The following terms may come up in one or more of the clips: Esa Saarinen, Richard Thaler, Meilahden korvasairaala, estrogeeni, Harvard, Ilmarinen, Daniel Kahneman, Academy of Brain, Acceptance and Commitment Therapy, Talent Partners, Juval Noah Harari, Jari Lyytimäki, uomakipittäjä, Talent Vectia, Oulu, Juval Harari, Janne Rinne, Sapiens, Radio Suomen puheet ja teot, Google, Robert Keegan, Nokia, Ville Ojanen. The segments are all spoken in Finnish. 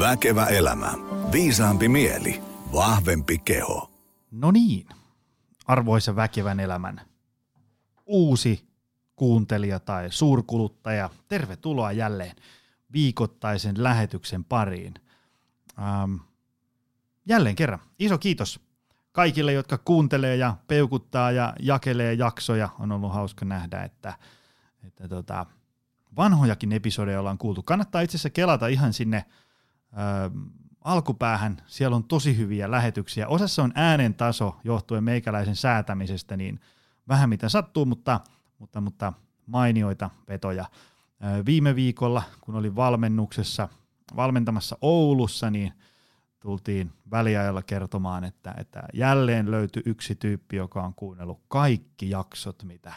Väkevä elämä, viisaampi mieli, vahvempi keho. No niin, arvoisa väkevän elämän uusi kuuntelija tai suurkuluttaja, tervetuloa jälleen viikoittaisen lähetyksen pariin. Jälleen kerran, iso kiitos kaikille, jotka kuuntelee ja peukuttaa ja jakelee jaksoja. On ollut hauska nähdä, että vanhojakin episodeja ollaan kuultu. Kannattaa itse asiassa kelata ihan sinne alkupäähän. Siellä on tosi hyviä lähetyksiä. Osassa on äänen taso johtuen meikäläisen säätämisestä, niin vähän mitä sattuu, mutta mainioita vetoja. Viime viikolla, kun olin valmentamassa Oulussa, niin tultiin väliajalla kertomaan, että jälleen löytyi yksi tyyppi, joka on kuunnellut kaikki jaksot, mitä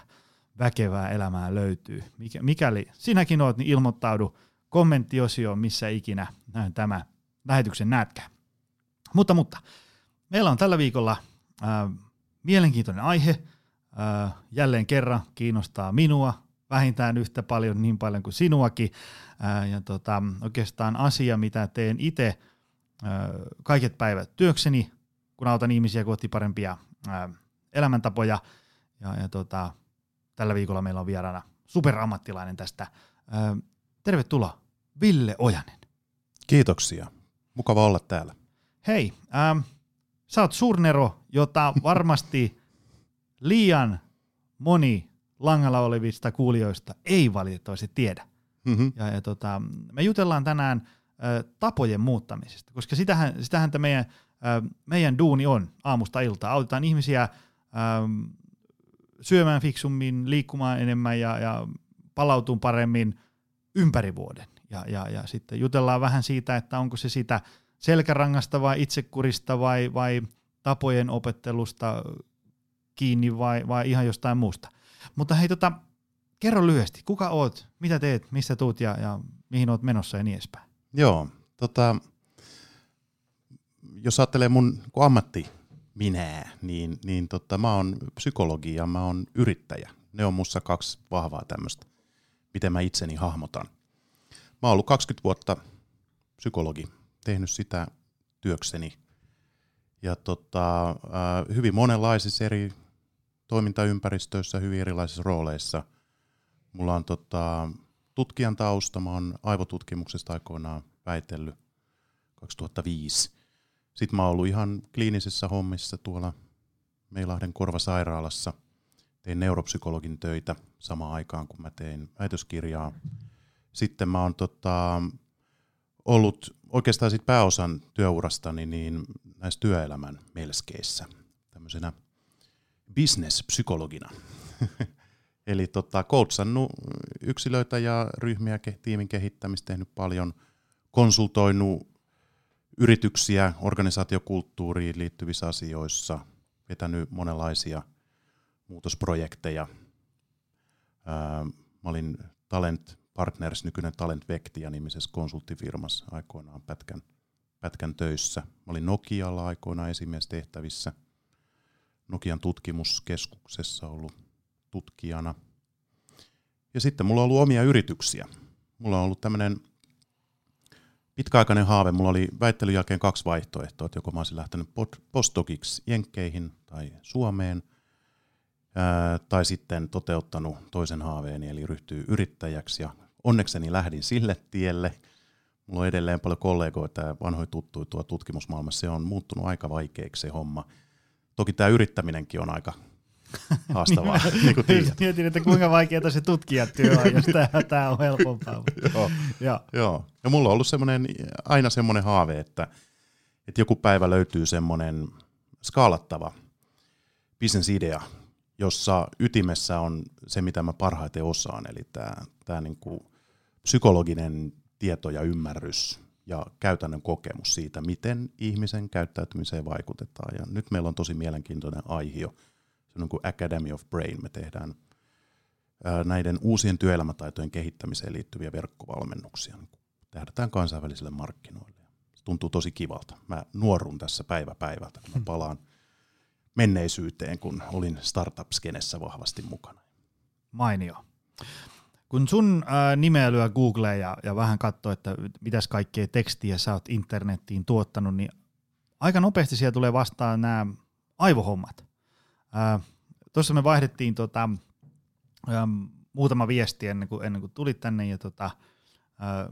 väkevää elämää löytyy. Mikäli sinäkin oot, niin ilmoittaudu kommenttiosioon, missä ikinä tämä lähetyksen näetkään. Mutta meillä on tällä viikolla mielenkiintoinen aihe. Jälleen kerran kiinnostaa minua vähintään yhtä paljon, niin paljon kuin sinuakin. Ja oikeastaan asia, mitä teen itse kaiket päivät työkseni, kun autan ihmisiä kohti parempia elämäntapoja. Ja tällä viikolla meillä on vieraana superammattilainen tästä. Tervetuloa, Ville Ojanen. Kiitoksia. Mukava olla täällä. Hei, sä oot suurnero, jota varmasti liian moni langalla olevista kuulijoista ei valitettavasti tiedä. Mm-hmm. Ja me jutellaan tänään tapojen muuttamisesta, koska sitähän meidän duuni on aamusta iltaan. Autetaan ihmisiä syömään fiksummin, liikkumaan enemmän ja palautumaan paremmin ympäri vuoden. Ja sitten jutellaan vähän siitä, että onko se sitä selkärangasta vai itsekurista vai tapojen opettelusta kiinni vai ihan jostain muusta. Mutta hei, kerro lyhyesti, kuka oot, mitä teet, mistä tuut ja mihin oot menossa ja niin edespäin. Joo, jos ajattelee mun ammatti minä, niin mä oon psykologi ja mä oon yrittäjä. Ne on musta kaksi vahvaa tämmöistä, miten mä itseni hahmotan. Mä oon ollut 20 vuotta psykologi, tehnyt sitä työkseni ja hyvin monenlaisissa eri toimintaympäristöissä, hyvin erilaisissa rooleissa. Mulla on tutkijan tausta, mä oon aivotutkimuksesta aikoinaan väitellyt 2005. Sitten mä oon ollut ihan kliinisissä hommissa tuolla Meilahden korvasairaalassa. Tein neuropsykologin töitä samaan aikaan, kun mä tein väitöskirjaa. Sitten mä oon ollut oikeastaan sit pääosan työurastani niin näissä työelämän melskeissä tämmöisenä business-psykologina. Eli coachannut yksilöitä ja ryhmiä, tiimin kehittämistä, tehnyt paljon, konsultoinut yrityksiä organisaatiokulttuuriin liittyvissä asioissa, vetänyt monenlaisia muutosprojekteja. Mä olin Talent Partners, nykyinen Talent Vectia -nimisessä konsulttifirmassa aikoinaan pätkän töissä. Mä olin Nokialla aikoinaan esimiestehtävissä, Nokian tutkimuskeskuksessa ollut tutkijana. Ja sitten mulla on ollut omia yrityksiä. Mulla on ollut tämmöinen pitkäaikainen haave. Mulla oli väittelyn jälkeen kaksi vaihtoehtoa, että joko mä olisin lähtenyt postdociksi Jenkkeihin tai Suomeen, tai sitten toteuttanut toisen haaveeni, eli ryhtyy yrittäjäksi. Ja onnekseni lähdin sille tielle. Mulla on edelleen paljon kollegoita ja vanhoja tuttuja tuo tutkimusmaailmassa. Se on muuttunut aika vaikeaksi se homma. Toki tämä yrittäminenkin on aika haastavaa, niin kuin tiedät. Mietin, että kuinka vaikeaa se tutkijatyö on, jos tämä on helpompaa. Joo. Ja mulla on ollut aina semmoinen haave, että joku päivä löytyy semmoinen skaalattava bisnesidea, jossa ytimessä on se, mitä mä parhaiten osaan, eli tämä niinku psykologinen tieto ja ymmärrys ja käytännön kokemus siitä, miten ihmisen käyttäytymiseen vaikutetaan. Ja nyt meillä on tosi mielenkiintoinen aihio, se on kuin Academy of Brain. Me tehdään näiden uusien työelämätaitojen kehittämiseen liittyviä verkkovalmennuksia. Tähdätään kansainvälisille markkinoille. Se tuntuu tosi kivalta. Mä nuorun tässä päivä päivältä, kun mä palaan menneisyyteen, kun olin startup-skenessä vahvasti mukana. Mainio. Kun sun nimeä lyö Googleen ja vähän katsoo, että mitäs kaikkea tekstiä sä oot internettiin tuottanut, niin aika nopeasti siellä tulee vastaan nämä aivohommat. Tuossa me vaihdettiin muutama viesti ennen kuin tulit tänne, ja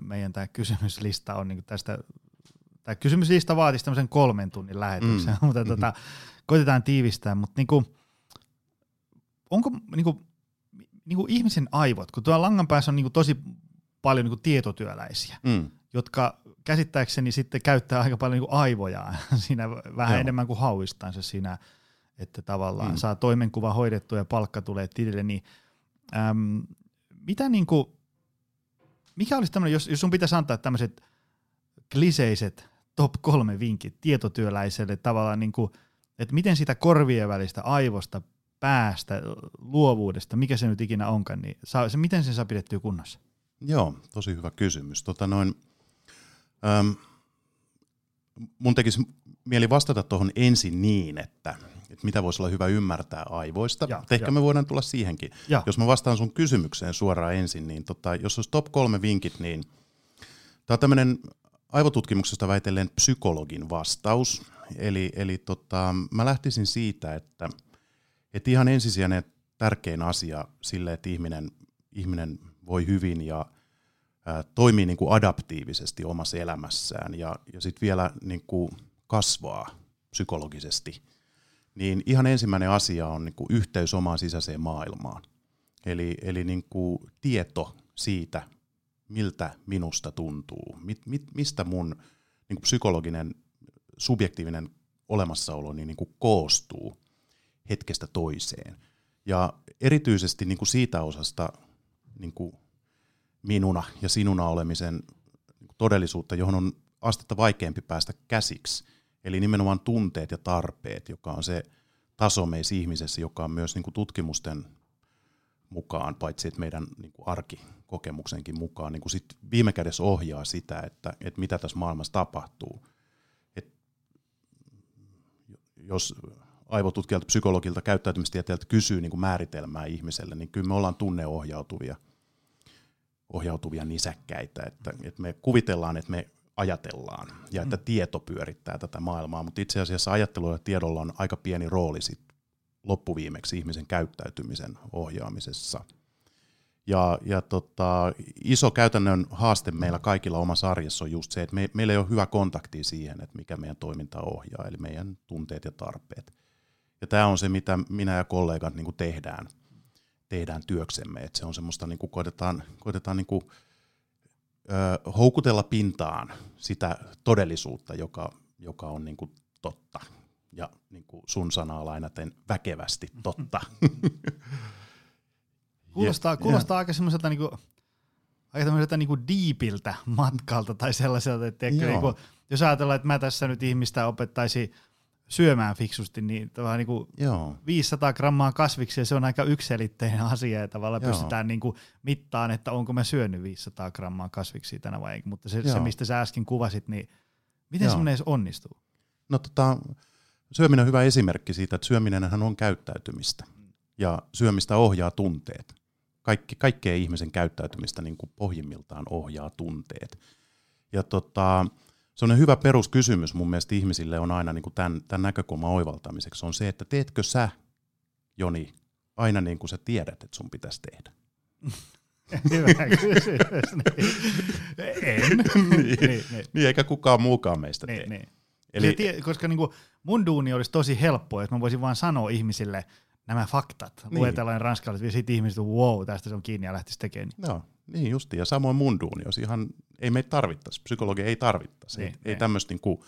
meidän tämä kysymyslista on niin tästä. Tämä kysymyslista vaatisi tämmöisen 3 tunnin lähetyksen, mutta koitetaan tiivistää. Mutta onko niinku ihmisen aivot, kun tuolla langan päässä on niinku tosi paljon niinku tietotyöläisiä, jotka käsittääkseni sitten käyttää aika paljon niinku aivojaan siinä vähän enemmän kuin hauistansa siinä, että tavallaan saa toimenkuva hoidettua ja palkka tulee tilille, niin mikä olisi tämmöinen, jos sun pitäisi antaa tämmöiset kliseiset top 3 vinkit tietotyöläiselle tavallaan, niinku, että miten sitä korvien välistä aivosta, päästä, luovuudesta, mikä se nyt ikinä onkaan, niin miten sen saa pidettyä kunnossa? Joo, tosi hyvä kysymys. Mun tekisi mieli vastata tuohon ensin niin, että mitä voisi olla hyvä ymmärtää aivoista. Ehkä me voidaan tulla siihenkin. Ja. Jos mä vastaan sun kysymykseen suoraan ensin, niin jos olisi top 3 vinkit, niin tämä on tämmöinen aivotutkimuksesta väitellen psykologin vastaus. Eli mä lähtisin siitä, että ihan ensisijainen tärkein asia sille, että ihminen voi hyvin ja toimii niin kuin adaptiivisesti omassa elämässään ja sitten vielä niin kuin kasvaa psykologisesti, niin ihan ensimmäinen asia on niin kuin yhteys omaan sisäiseen maailmaan. Eli niin kuin tieto siitä, miltä minusta tuntuu, mistä mun niin kuin psykologinen, subjektiivinen olemassaolo niin kuin koostuu hetkestä toiseen. Ja erityisesti niin kuin siitä osasta niin kuin minuna ja sinuna olemisen niin kuin todellisuutta, johon on astetta vaikeampi päästä käsiksi. Eli nimenomaan tunteet ja tarpeet, joka on se taso meissä ihmisessä, joka on myös niin kuin tutkimusten mukaan, paitsi että meidän niin kuin arkikokemuksenkin mukaan, niin kuin sit viime kädessä ohjaa sitä, että mitä tässä maailmassa tapahtuu. Jos aivotutkijalta, psykologilta, käyttäytymistieteilijältä kysyy niin kuin määritelmää ihmiselle, niin kyllä me ollaan tunneohjautuvia nisäkkäitä. Että me kuvitellaan, että me ajatellaan ja että tieto pyörittää tätä maailmaa, mutta itse asiassa ajattelulla ja tiedolla on aika pieni rooli sit loppuviimeksi ihmisen käyttäytymisen ohjaamisessa. Ja iso käytännön haaste meillä kaikilla omassa arjessa on just se, että meillä ei ole hyvä kontakti siihen, että mikä meidän toiminta ohjaa, eli meidän tunteet ja tarpeet. Ja tämä on se, mitä minä ja kollegat niin kuin tehdään työksemme, että se on semmoista, niin kuin koitetaan niin kuin, houkutella pintaan sitä todellisuutta, joka on niin kuin totta, ja niin kuin sun sanaa lainaten väkevästi totta. Kuulostaa aika semmoiselta niinku diipiltä matkalta tai sellaiselta, että niinku, jos ajatellaan, että mä tässä nyt ihmistä opettaisin syömään fiksusti, niin niinku 500 grammaa kasviksia, se on aika yksiselitteinen asia, ja tavallaan pystytään niinku mittaan, että onko mä syönyt 500 grammaa kasviksia tänä vai ei, mutta se mistä sä äsken kuvasit, niin miten semmoinen edes onnistuu? No syöminen on hyvä esimerkki siitä, että syöminenhän on käyttäytymistä, ja syömistä ohjaa tunteet. Kaikkea ihmisen käyttäytymistä niin kuin pohjimmiltaan ohjaa tunteet. Ja se on hyvä peruskysymys mun mielestä ihmisille on aina niin kuin tämän näkökulman oivaltamiseksi on se, että teetkö sä, Joni, aina niin kuin sä tiedät, että sun pitäisi tehdä? Hyvä kysymys. Niin, eikä kukaan muukaan meistä tee. Niin. Eli, koska niin kuin mun duuni olisi tosi helppoa, että mä voisin vaan sanoa ihmisille nämä faktat. Luetellaan niin. Ranskalaiset, ja sitten ihmiset, wow, tästä se on kiinni ja lähtisi tekemään. No, niin justiin, ja samoin mun duuni, jos ihan ei meitä tarvittaisi, psykologia ei tarvittaisi. Niin, ei tämmöistä niinku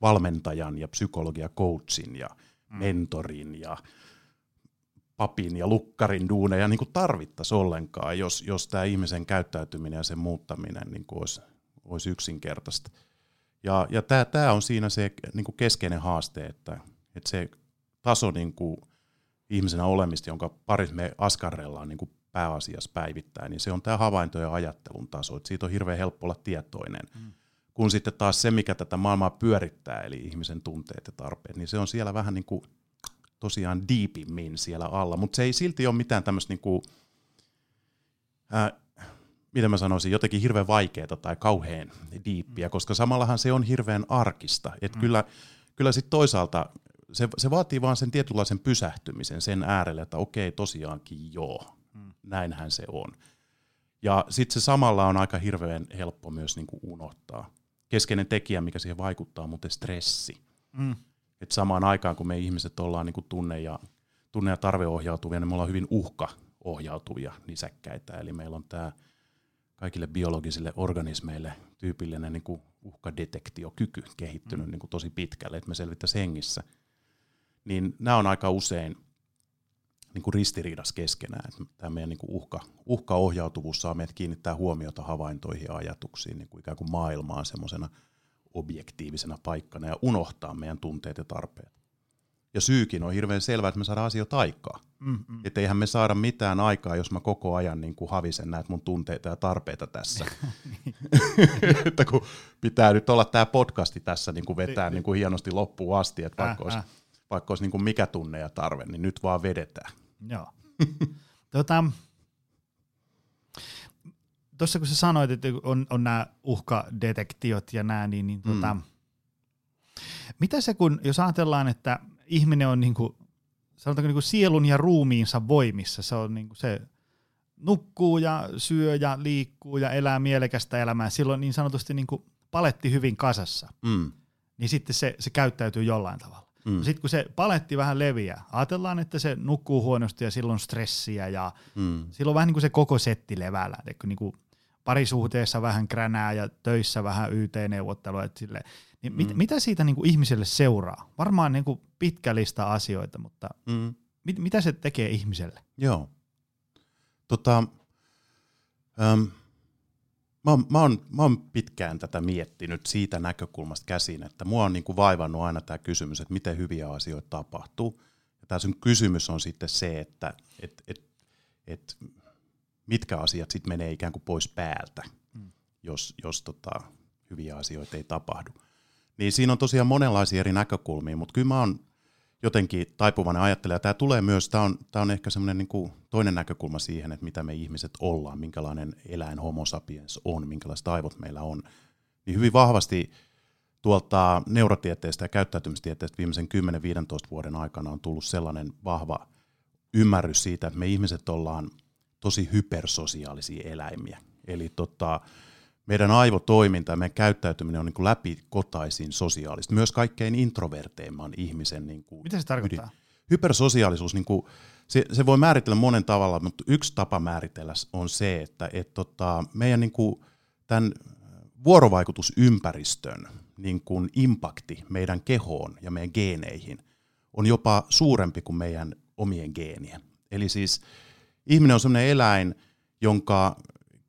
valmentajan ja psykologia coachin ja mentorin ja papin ja lukkarin duuneja niinku tarvittaisi ollenkaan, jos tämä ihmisen käyttäytyminen ja sen muuttaminen niinku olisi yksinkertaista. Ja tämä on siinä se niinku keskeinen haaste, että se taso niinku ihmisenä olemista, jonka parissa me askarrellaan niin kuin pääasiassa päivittäin, niin se on tämä havainto- ja ajattelun taso. Että siitä on hirveän helppo olla tietoinen. Kun sitten taas se, mikä tätä maailmaa pyörittää, eli ihmisen tunteet ja tarpeet, niin se on siellä vähän niin kuin tosiaan diipimmin siellä alla. Mutta se ei silti ole mitään tämmöistä niin kuin miten mä sanoisin, jotenkin hirveän vaikeaa tai kauhean diippiä, koska samallahan se on hirveän arkista. Että kyllä sitten toisaalta se vaatii vaan sen tietynlaisen pysähtymisen sen äärelle, että okei, tosiaankin joo, näinhän se on. Ja sitten se samalla on aika hirveän helppo myös niinku unohtaa. Keskeinen tekijä, mikä siihen vaikuttaa, on muuten stressi. Et samaan aikaan, kun me ihmiset ollaan niinku tunne- ja tarveohjautuvia, niin me ollaan hyvin uhkaohjautuvia nisäkkäitä. Eli meillä on tämä kaikille biologisille organismeille tyypillinen niinku uhkadetektiokyky kehittynyt niinku tosi pitkälle, että me selvittäisiin hengissä. Niin nämä on aika usein niinku ristiriidassa keskenään. Tämä meidän niinku uhkaohjautuvuus saa meidät kiinnittää huomiota havaintoihin ja ajatuksiin, niinku ikään kuin maailmaan semmoisena objektiivisena paikkana ja unohtaa meidän tunteet ja tarpeet. Ja syykin on hirveän selvää, että me saadaan asioita aikaa. Että eihän me saada mitään aikaa, jos mä koko ajan niin kuin havisen näitä mun tunteita ja tarpeita tässä. Että kun pitää nyt olla tämä podcasti tässä niin kuin vetää niin kuin hienosti loppuun asti, että vaikka olisi niin kuin mikä tunne ja tarve, niin nyt vaan vedetään. Joo. Tuossa kun sä sanoit, että on nämä uhkadetektiot ja nämä, niin mitä se kun, jos ajatellaan, että ihminen on niinku, sanotaanko niinku sielun ja ruumiinsa voimissa, se on niinku se nukkuu ja syö ja liikkuu ja elää mielekästä elämää, silloin niin sanotusti niinku paletti hyvin kasassa, niin sitten se käyttäytyy jollain tavalla. Sitten kun se paletti vähän leviää, ajatellaan, että se nukkuu huonosti ja silloin stressiä ja silloin vähän niin kuin se koko setti levällä, niinku parisuhteessa vähän kränää ja töissä vähän YT-neuvottelua. Niin mitä siitä niinku ihmiselle seuraa? Varmaan niinku pitkä lista asioita, mutta mitä se tekee ihmiselle? Joo. Mä oon pitkään tätä miettinyt siitä näkökulmasta käsin, että mua on niinku vaivannut aina tämä kysymys, että miten hyviä asioita tapahtuu. Ja tämä sun kysymys on sitten se, että mitkä asiat sitten menee ikään kuin pois päältä, jos hyviä asioita ei tapahdu. Niin siinä on tosiaan monenlaisia eri näkökulmia, mutta kyllä mä oon jotenkin taipuvainen ajattelija. Tämä tulee myös, tämä on ehkä semmoinen niinku toinen näkökulma siihen, että mitä me ihmiset ollaan, minkälainen eläin homo sapiens on, minkälaiset aivot meillä on. Niin hyvin vahvasti tuolta neurotieteestä ja käyttäytymistieteestä viimeisen 10-15 vuoden aikana on tullut sellainen vahva ymmärrys siitä, että me ihmiset ollaan tosi hypersosiaalisia eläimiä. Eli meidän aivotoiminta ja meidän käyttäytyminen on niin kuin läpikotaisin sosiaalista. Myös kaikkein introverteimman ihmisen. Niin kuin mitä se tarkoittaa? Hypersosiaalisuus, niin kuin, se voi määritellä monen tavalla, mutta yksi tapa määritellä on se, että meidän niin kuin, tämän vuorovaikutusympäristön niin kuin impakti meidän kehoon ja meidän geeneihin on jopa suurempi kuin meidän omien geenien. Eli siis ihminen on sellainen eläin, jonka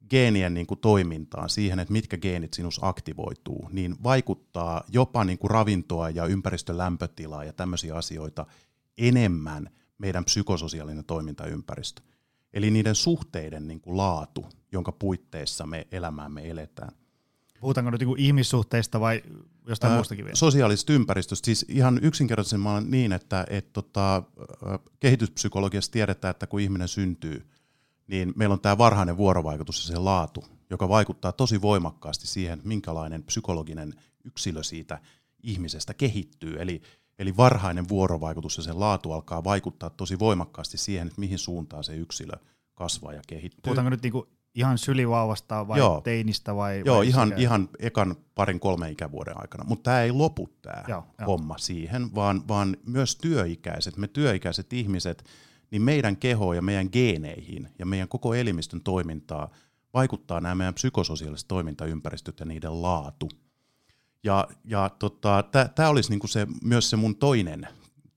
geenien niin kuin toimintaan, siihen, että mitkä geenit sinus aktivoituu, niin vaikuttaa jopa niin kuin ravintoa ja ympäristön lämpötilaa ja tämmöisiä asioita enemmän meidän psykososiaalinen toimintaympäristö. Eli niiden suhteiden niin kuin laatu, jonka puitteissa me elämäämme eletään. Puhutaanko nyt niin kuin ihmissuhteista vai jostain muustakin vielä? Sosiaalisesta ympäristöstä. Siis ihan yksinkertaisemmin niin, että kehityspsykologiassa tiedetään, että kun ihminen syntyy, niin meillä on tämä varhainen vuorovaikutus ja sen laatu, joka vaikuttaa tosi voimakkaasti siihen, minkälainen psykologinen yksilö siitä ihmisestä kehittyy. Eli varhainen vuorovaikutus ja sen laatu alkaa vaikuttaa tosi voimakkaasti siihen, että mihin suuntaan se yksilö kasvaa ja kehittyy. Puhutaanko nyt niinku ihan sylivauvasta vai joo, teinistä? Joo, vai ihan ekan 2-3 ikävuoden aikana. Mutta tämä ei lopu tämä homma siihen, vaan myös työikäiset, me työikäiset ihmiset, niin meidän kehoon ja meidän geeneihin ja meidän koko elimistön toimintaa vaikuttaa nämä meidän psykososiaaliset toimintaympäristöt ja niiden laatu. Ja tämä olisi niinku se, myös se mun toinen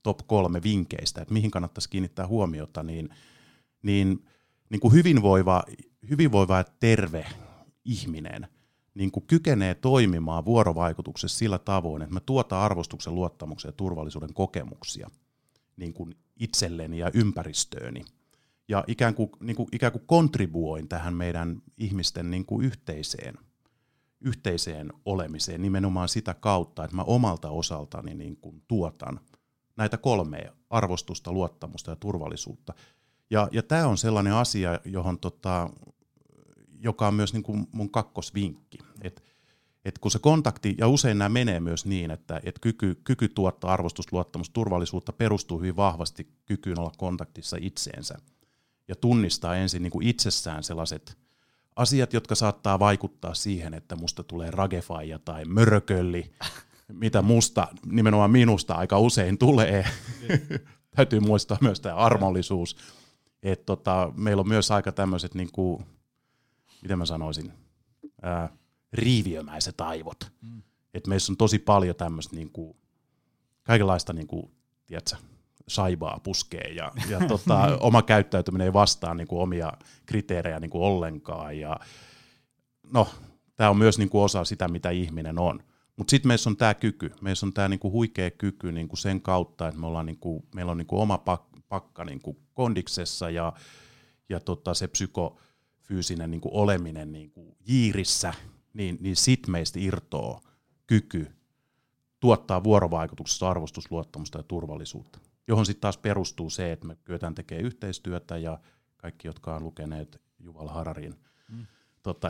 top 3 vinkkeistä, että mihin kannattaisi kiinnittää huomiota, niin hyvinvoiva ja terve ihminen niin kuin kykenee toimimaan vuorovaikutuksessa sillä tavoin, että mä tuotan arvostuksen, luottamuksen ja turvallisuuden kokemuksia niin kuin itselleni ja ympäristööni. Ja ikään kuin kontribuoin tähän meidän ihmisten niin kuin yhteiseen olemiseen nimenomaan sitä kautta, että mä omalta osaltani niin kuin tuotan näitä 3 arvostusta, luottamusta ja turvallisuutta. Ja tämä on sellainen asia, johon joka on myös niin kuin mun kakkosvinkki. Et kun se kontakti, ja usein nämä menee myös niin, että kyky tuottaa arvostus, luottamus, turvallisuutta perustuu hyvin vahvasti kykyyn olla kontaktissa itseensä. Ja tunnistaa ensin niin kuin itsessään sellaiset asiat, jotka saattaa vaikuttaa siihen, että musta tulee ragefaija tai mörökölli, mitä musta, nimenomaan minusta aika usein tulee. Täytyy muistaa myös tämä armollisuus. Meillä on myös aika tämmöiset, niin kuin, miten mä sanoisin, riiviömäiset aivot. Mm. Et meissä on tosi paljon tämmöistä niinku, kaikenlaista niinku, tiedätkö, saibaa puskee ja oma käyttäytyminen ei vastaa niinku, omia kriteerejä niinku, ollenkaan. Ja, no, tämä on myös niinku, osa sitä, mitä ihminen on. Mutta sitten meissä on tämä kyky. Meissä on tämä niinku, huikea kyky niinku, sen kautta, että me ollaan, niinku, meillä on niinku, oma pakka niinku, kondiksessa ja se psykofyysinen niinku, oleminen niinku, jiirissä. Niin sit meistä irtoaa kyky tuottaa vuorovaikutuksessa arvostusluottamusta ja turvallisuutta, johon sitten taas perustuu se, että me kyetään tekemään yhteistyötä ja kaikki, jotka on lukeneet Juval Hararin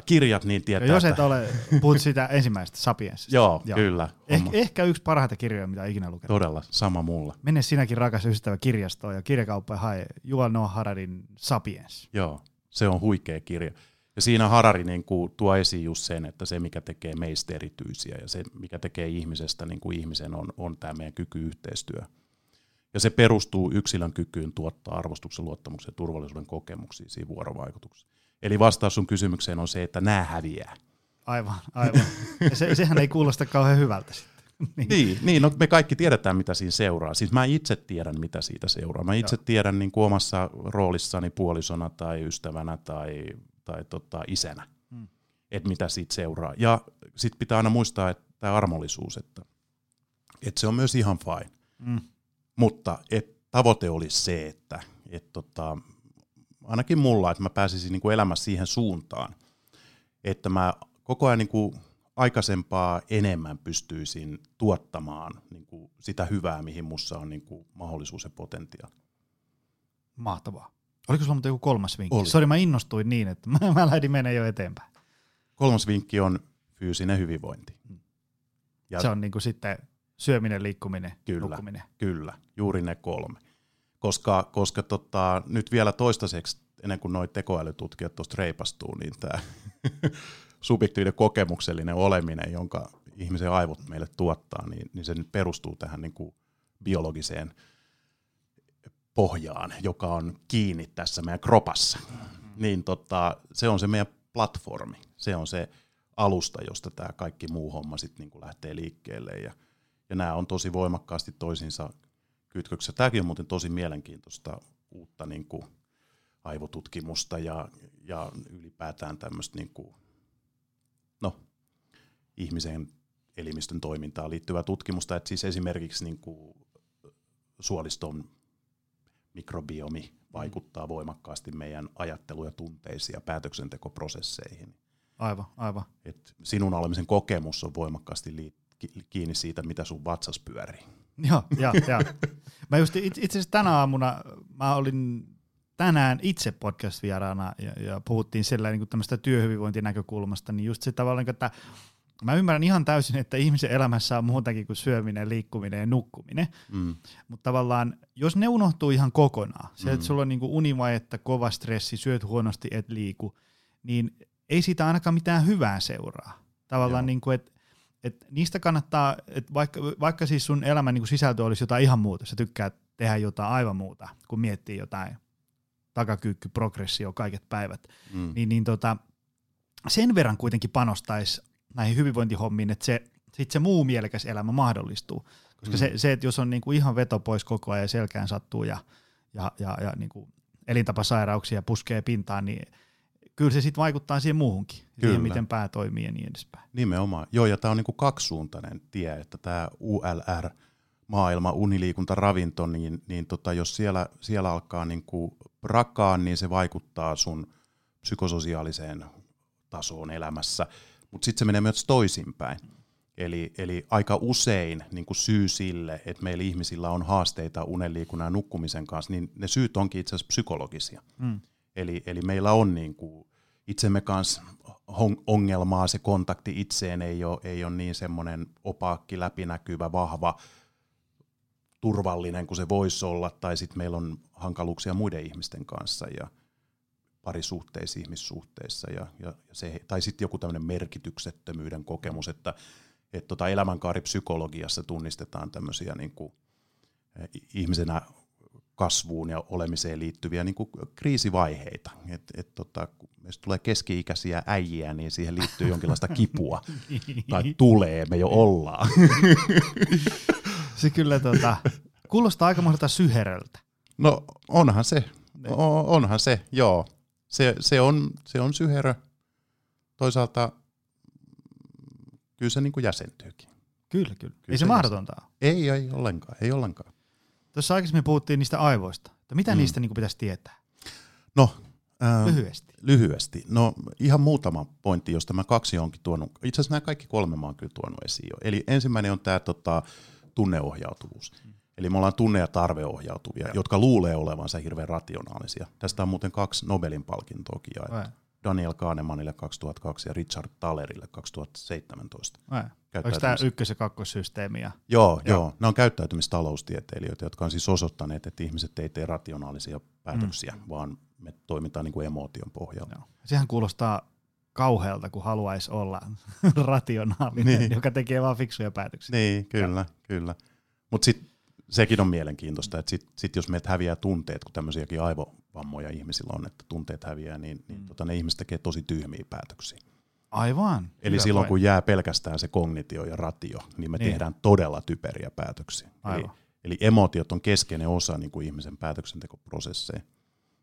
kirjat, niin tietää. Ja jos et ole, puhut sitä ensimmäisestä Sapiensista. Joo, kyllä. Ehkä yksi parhaita kirjoja, mitä ikinä lukenut. Todella, sama mulla. Mene sinäkin rakas ystävä kirjastoon ja kirjakauppaan hae Juval Noah Hararin Sapiens. Joo, se on huikea kirja. Ja siinä Harari niin kuin tuo esiin just sen, että se mikä tekee meistä erityisiä ja se mikä tekee ihmisestä niin kuin ihmisen on tämä meidän kyky-yhteistyö. Ja se perustuu yksilön kykyyn tuottaa arvostuksen, luottamuksen ja turvallisuuden kokemuksia siinä vuorovaikutuksessa. Eli vastaus sun kysymykseen on se, että nämä häviää. Aivan. Ja sehän ei kuulosta kauhean hyvältä sitten. Niin, me kaikki tiedetään mitä siinä seuraa. Siis mä itse tiedän mitä siitä seuraa. Mä itse tiedän niin kuin omassa roolissani puolisona tai ystävänä tai isänä, että mitä siitä seuraa. Ja sitten pitää aina muistaa, että tämä armollisuus, että se on myös ihan fine. Mutta tavoite olisi se, että ainakin mulla, että mä pääsisin niinku elämässä siihen suuntaan, että mä koko ajan niinku aikaisempaa enemmän pystyisin tuottamaan niinku sitä hyvää, mihin mussa on niinku mahdollisuus ja potentiaali. Mahtavaa. Oliko sulla joku kolmas vinkki? Sori, mä innostuin niin, että mä lähdin mennä jo eteenpäin. Kolmas vinkki on fyysinen hyvinvointi. Ja se on niin kuin sitten syöminen, liikkuminen, nukkuminen. Kyllä, juuri ne kolme. Koska nyt vielä toistaiseksi, ennen kuin noi tekoälytutkijat tuosta reipastuu, niin tämä subjektiivinen kokemuksellinen oleminen, jonka ihmisen aivot meille tuottaa, niin se nyt perustuu tähän niin kuin biologiseen pohjaan, joka on kiinni tässä meidän kropassa, niin se on se meidän platformi, se on se alusta, josta tämä kaikki muu homma sitten niinku lähtee liikkeelle, ja nämä on tosi voimakkaasti toisiinsa kytköksessä. Tämäkin on muuten tosi mielenkiintoista uutta niinku aivotutkimusta ja ylipäätään tämmöistä niinku, ihmisen elimistön toimintaan liittyvää tutkimusta, että siis esimerkiksi niinku suoliston mikrobiomi vaikuttaa voimakkaasti meidän ajattelu- ja tunteisiin ja päätöksentekoprosesseihin. Aivan. Et sinun olemisen kokemus on voimakkaasti kiinni siitä, mitä sun vatsas pyörii. Joo. Mä just itse asiassa tänä aamuna, mä olin tänään itse podcast-vieraana ja puhuttiin sellainen niin tämmöistä työhyvinvointinäkökulmasta, niin just se tavallaan, että mä ymmärrän ihan täysin, että ihmisen elämässä on muutakin kuin syöminen, liikkuminen ja nukkuminen, mutta tavallaan jos ne unohtuu ihan kokonaan, se että sulla on niinku univajetta, kova stressi, syöt huonosti, et liiku, niin ei siitä ainakaan mitään hyvää seuraa. Tavallaan niinku, että niistä kannattaa, että vaikka siis sun elämän niinku sisältö olisi jotain ihan muuta, sä tykkää tehdä jotain aivan muuta, kun miettii jotain takakyykky, progressio, kaiket päivät, niin sen verran kuitenkin panostaisi näihin hyvinvointihommiin, että se muu mielekäs elämä mahdollistuu. Koska se, että jos on niinku ihan veto pois koko ajan ja selkään sattuu ja niinku elintapasairauksia puskee pintaan, niin kyllä se sitten vaikuttaa siihen muuhunkin, siihen miten pää toimii ja niin edespäin. Nimenomaan. Joo, ja tämä on niinku kaksisuuntainen tie, että tämä ULR-maailma, uniliikunta, ravinto, niin jos siellä alkaa niinku rakaa, niin se vaikuttaa sun psykososiaaliseen tasoon elämässä. Mutta sitten se menee myös toisinpäin. Eli aika usein niin kun syy sille, että meillä ihmisillä on haasteita unenliikunnan ja nukkumisen kanssa, niin ne syyt onkin itse asiassa psykologisia. Eli meillä on niin kun itsemme kanssa ongelmaa, se kontakti itseen ei ole niin semmoinen opaakki, läpinäkyvä, vahva, turvallinen kuin se voisi olla, tai sitten meillä on hankaluuksia muiden ihmisten kanssa ja parisuhteissa, ihmissuhteissa, ja se, tai sitten joku tämmöinen merkityksettömyyden kokemus, että elämänkaaripsykologiassa tunnistetaan tämmöisiä niin kuin ihmisenä kasvuun ja olemiseen liittyviä niin kuin kriisivaiheita. Jos tulee keski-ikäisiä äijiä, niin siihen liittyy jonkinlaista kipua. Tai tulee, me jo ollaan. Se kyllä kuulostaa aikamoiselta syheröltä. No onhan se, joo. Se on syherö. Toisaalta kyllä se niin kuin jäsentyykin. Kyllä. Ei se mahdotonta ole. Ei ollenkaan. Tuossa aikaisemmin puhuttiin niistä aivoista. Mitä niistä niin kuin pitäisi tietää? No, lyhyesti. No ihan muutama pointti, josta mä kaksi onkin tuonut. Itse asiassa nämä kaikki kolme mä oon kyllä tuonut esiin jo. Eli ensimmäinen on tämä tunneohjautuvuus. Eli me ollaan tunne- ja tarveohjautuvia, jotka luulee olevansa hirveän rationaalisia. Tästä on muuten 2 Nobelin palkintoakin jaettu. Daniel Kahnemanille 2002 ja Richard Thalerille 2017. Onko tämä ykkös- ja kakkossysteemiä? Joo. Ne on käyttäytymistaloustieteilijöitä, jotka on siis osoittaneet, että ihmiset ei tee rationaalisia päätöksiä, vaan me toimitaan niin kuin emotion pohjalta. Joo. Sehän kuulostaa kauhealta, kun haluaisi olla rationaalinen, niin, joka tekee vaan fiksuja päätöksiä. Niin, kyllä. Mutta sitten sekin on mielenkiintoista, että sit jos meiltä häviää tunteet, kun tämmöisiäkin aivovammoja ihmisillä on, että tunteet häviää, niin ne ihmiset tekee tosi tyhmiä päätöksiä. Aivan. Eli hyvä silloin, kun jää pelkästään se kognitio ja ratio, niin me tehdään todella typeriä päätöksiä. Eli emotiot on keskeinen osa niin kuin ihmisen päätöksentekoprosesseja.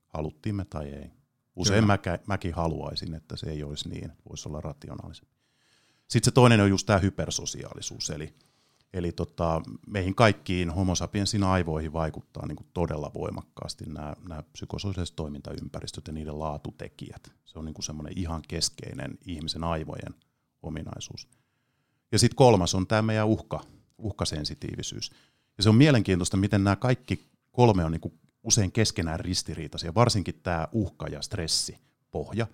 Haluttiin me tai ei. Usein mäkin haluaisin, että se ei olisi niin. Voisi olla rationaalisempi. Sitten se toinen on just tämä hypersosiaalisuus. Eli meihin kaikkiin homo sapiensin aivoihin vaikuttaa niin kuin todella voimakkaasti nämä psykososiaaliset toimintaympäristöt ja niiden laatutekijät. Se on niin kuin semmoinen ihan keskeinen ihmisen aivojen ominaisuus. Ja sitten kolmas on tämä meidän uhkasensitiivisyys. Ja se on mielenkiintoista, miten nämä kaikki kolme on niin kuin usein keskenään ristiriitaisia, varsinkin tämä uhka- ja stressipohja.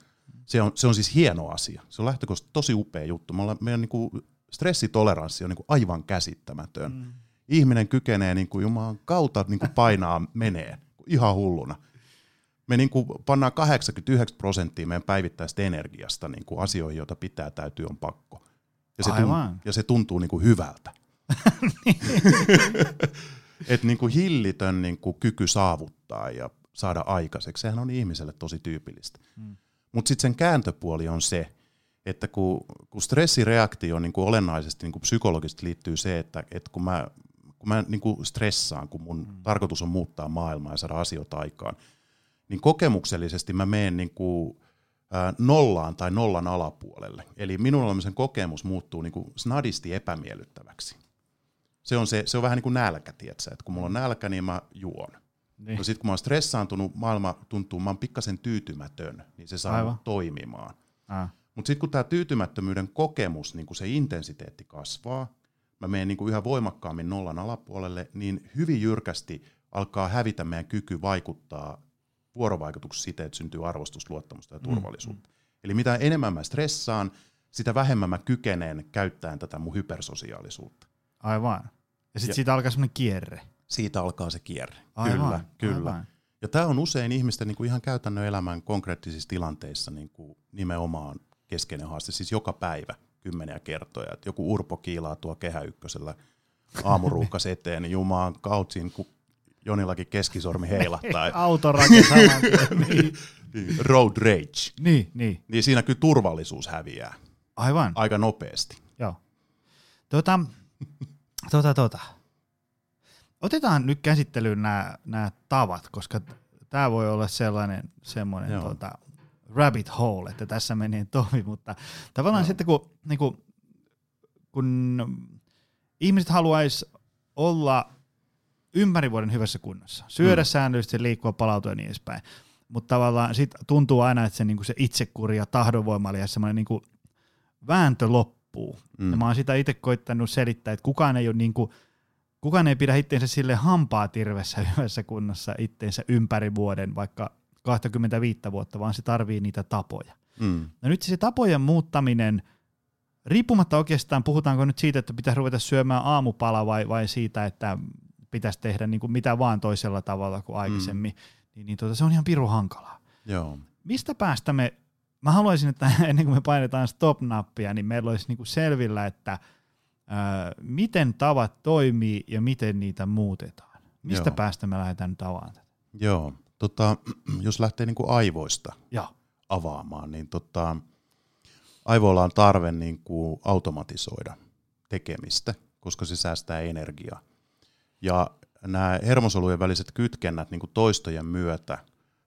Se on siis hieno asia. Se on lähtökohtaisesti tosi upea juttu. Meidän niin kuin stressitoleranssi on niin kuin aivan käsittämätön. Ihminen kykenee niin kuin Jumalan kautta niin kuin painaa menee ihan hulluna. Me niin kuin pannaan 89% meidän päivittäistä energiasta niin kuin asioihin, joita pitää, täytyy, on pakko. Ja se tuntuu niin kuin hyvältä. Että niin kuin hillitön niin kuin kyky saavuttaa ja saada aikaiseksi, sehän on ihmiselle tosi tyypillistä. Mutta sitten sen kääntöpuoli on se, että kun stressireaktio niin kuin olennaisesti niin kuin psykologisesti liittyy se, että kun mä niin kuin stressaan, kun mun tarkoitus on muuttaa maailmaa ja saada asioita aikaan, niin kokemuksellisesti mä menen niin kuin nollaan tai nollan alapuolelle. Eli minun olemisen kokemus muuttuu niin kuin snadisti epämiellyttäväksi. Se on vähän niin kuin nälkä, tietsä, että kun mulla on nälkä, niin mä juon. Niin. No sitten kun mä oon stressaantunut, maailma tuntuu, mä oon pikkasen tyytymätön, niin se saa toimimaan. Mutta sitten kun tämä tyytymättömyyden kokemus, niin kun se intensiteetti kasvaa, mä menen niin yhä voimakkaammin nollan alapuolelle, niin hyvin jyrkästi alkaa hävitä meidän kyky vaikuttaa vuorovaikutuksessa siten, että syntyy arvostusluottamusta ja turvallisuutta. Eli mitä enemmän mä stressaan, sitä vähemmän mä kykenen käyttämään tätä mun hypersosiaalisuutta. Aivan. Ja sitten siitä alkaa semmoinen kierre. Siitä alkaa se kierre. Kyllä. Aivan. Ja tämä on usein ihmisten niin kuin ihan käytännön elämän konkreettisissa tilanteissa niin kuin nimenomaan keskeinen haaste. Siis joka päivä kymmeniä kertoja. Et joku Urpo kiilaa tuo Kehä 1 aamuruuhkas eteen, niin Jumalan kautsin, kun Jonillakin keskisormi heilahtaa. Autorake saman tien. Road rage. Niin. Niin siinä kyllä turvallisuus häviää. Aivan. Aika nopeasti. Joo. Otetaan nyt käsittelyyn nämä tavat, koska tämä voi olla semmoinen rabbit hole, että tässä menee tovi, mutta tavallaan sitten kun ihmiset haluaisi olla ympäri vuoden hyvässä kunnossa, syödä säännöllisesti, liikkua, palautua ja niin edespäin, mutta tavallaan sit tuntuu aina, että se, niin kuin se itsekuri ja tahdonvoima ja semmoinen niin kuin vääntö loppuu. Ja mä oon sitä itse koittanut selittää, että kukaan ei pidä itteensä sille hampaatirvessä hyvässä kunnossa itteensä ympäri vuoden, vaikka 25 vuotta, vaan se tarvii niitä tapoja. No nyt se tapojen muuttaminen, riippumatta oikeastaan puhutaanko nyt siitä, että pitäisi ruveta syömään aamupala vai siitä, että pitäisi tehdä niin kuin mitä vaan toisella tavalla kuin aikaisemmin, niin se on ihan pirun hankalaa. Joo. Mistä päästä mä haluaisin, että ennen kuin me painetaan stop-nappia, niin meillä olisi niin kuin selvillä, että miten tavat toimii ja miten niitä muutetaan. Mistä Joo. päästä me lähdetään nyt avaamaan tätä? Joo, jos lähtee niin kuin aivoista Joo. avaamaan, niin aivoilla on tarve niin kuin automatisoida tekemistä, koska se säästää energiaa. Ja nämä hermosolujen väliset kytkennät niin kuin toistojen myötä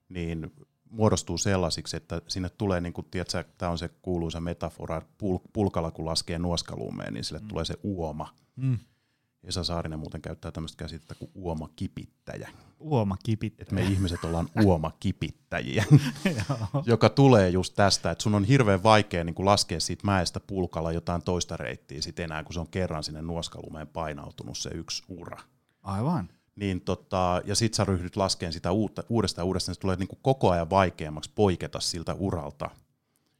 niin muodostuu sellaisiksi, että sinne tulee, niin kuin tiedätkö, tämä on se kuuluisa metafora, pulkalla kun laskee nuoskaluumeen, niin sille tulee se uoma. Esa Saarinen muuten käyttää tämmöistä käsitettä kuin uomakipittäjä. Uomakipittäjä. Että me ihmiset ollaan uomakipittäjiä, joka tulee just tästä, että sun on hirveän vaikea niin kuin laskea siitä mäestä pulkalla jotain toista reittiä sit enää, kun se on kerran sinne nuoskaluumeen painautunut se yksi ura. Aivan. Niin ja sit sä ryhdyt laskeen sitä uudestaan, se tulee niinku koko ajan vaikeammaksi poiketa siltä uralta.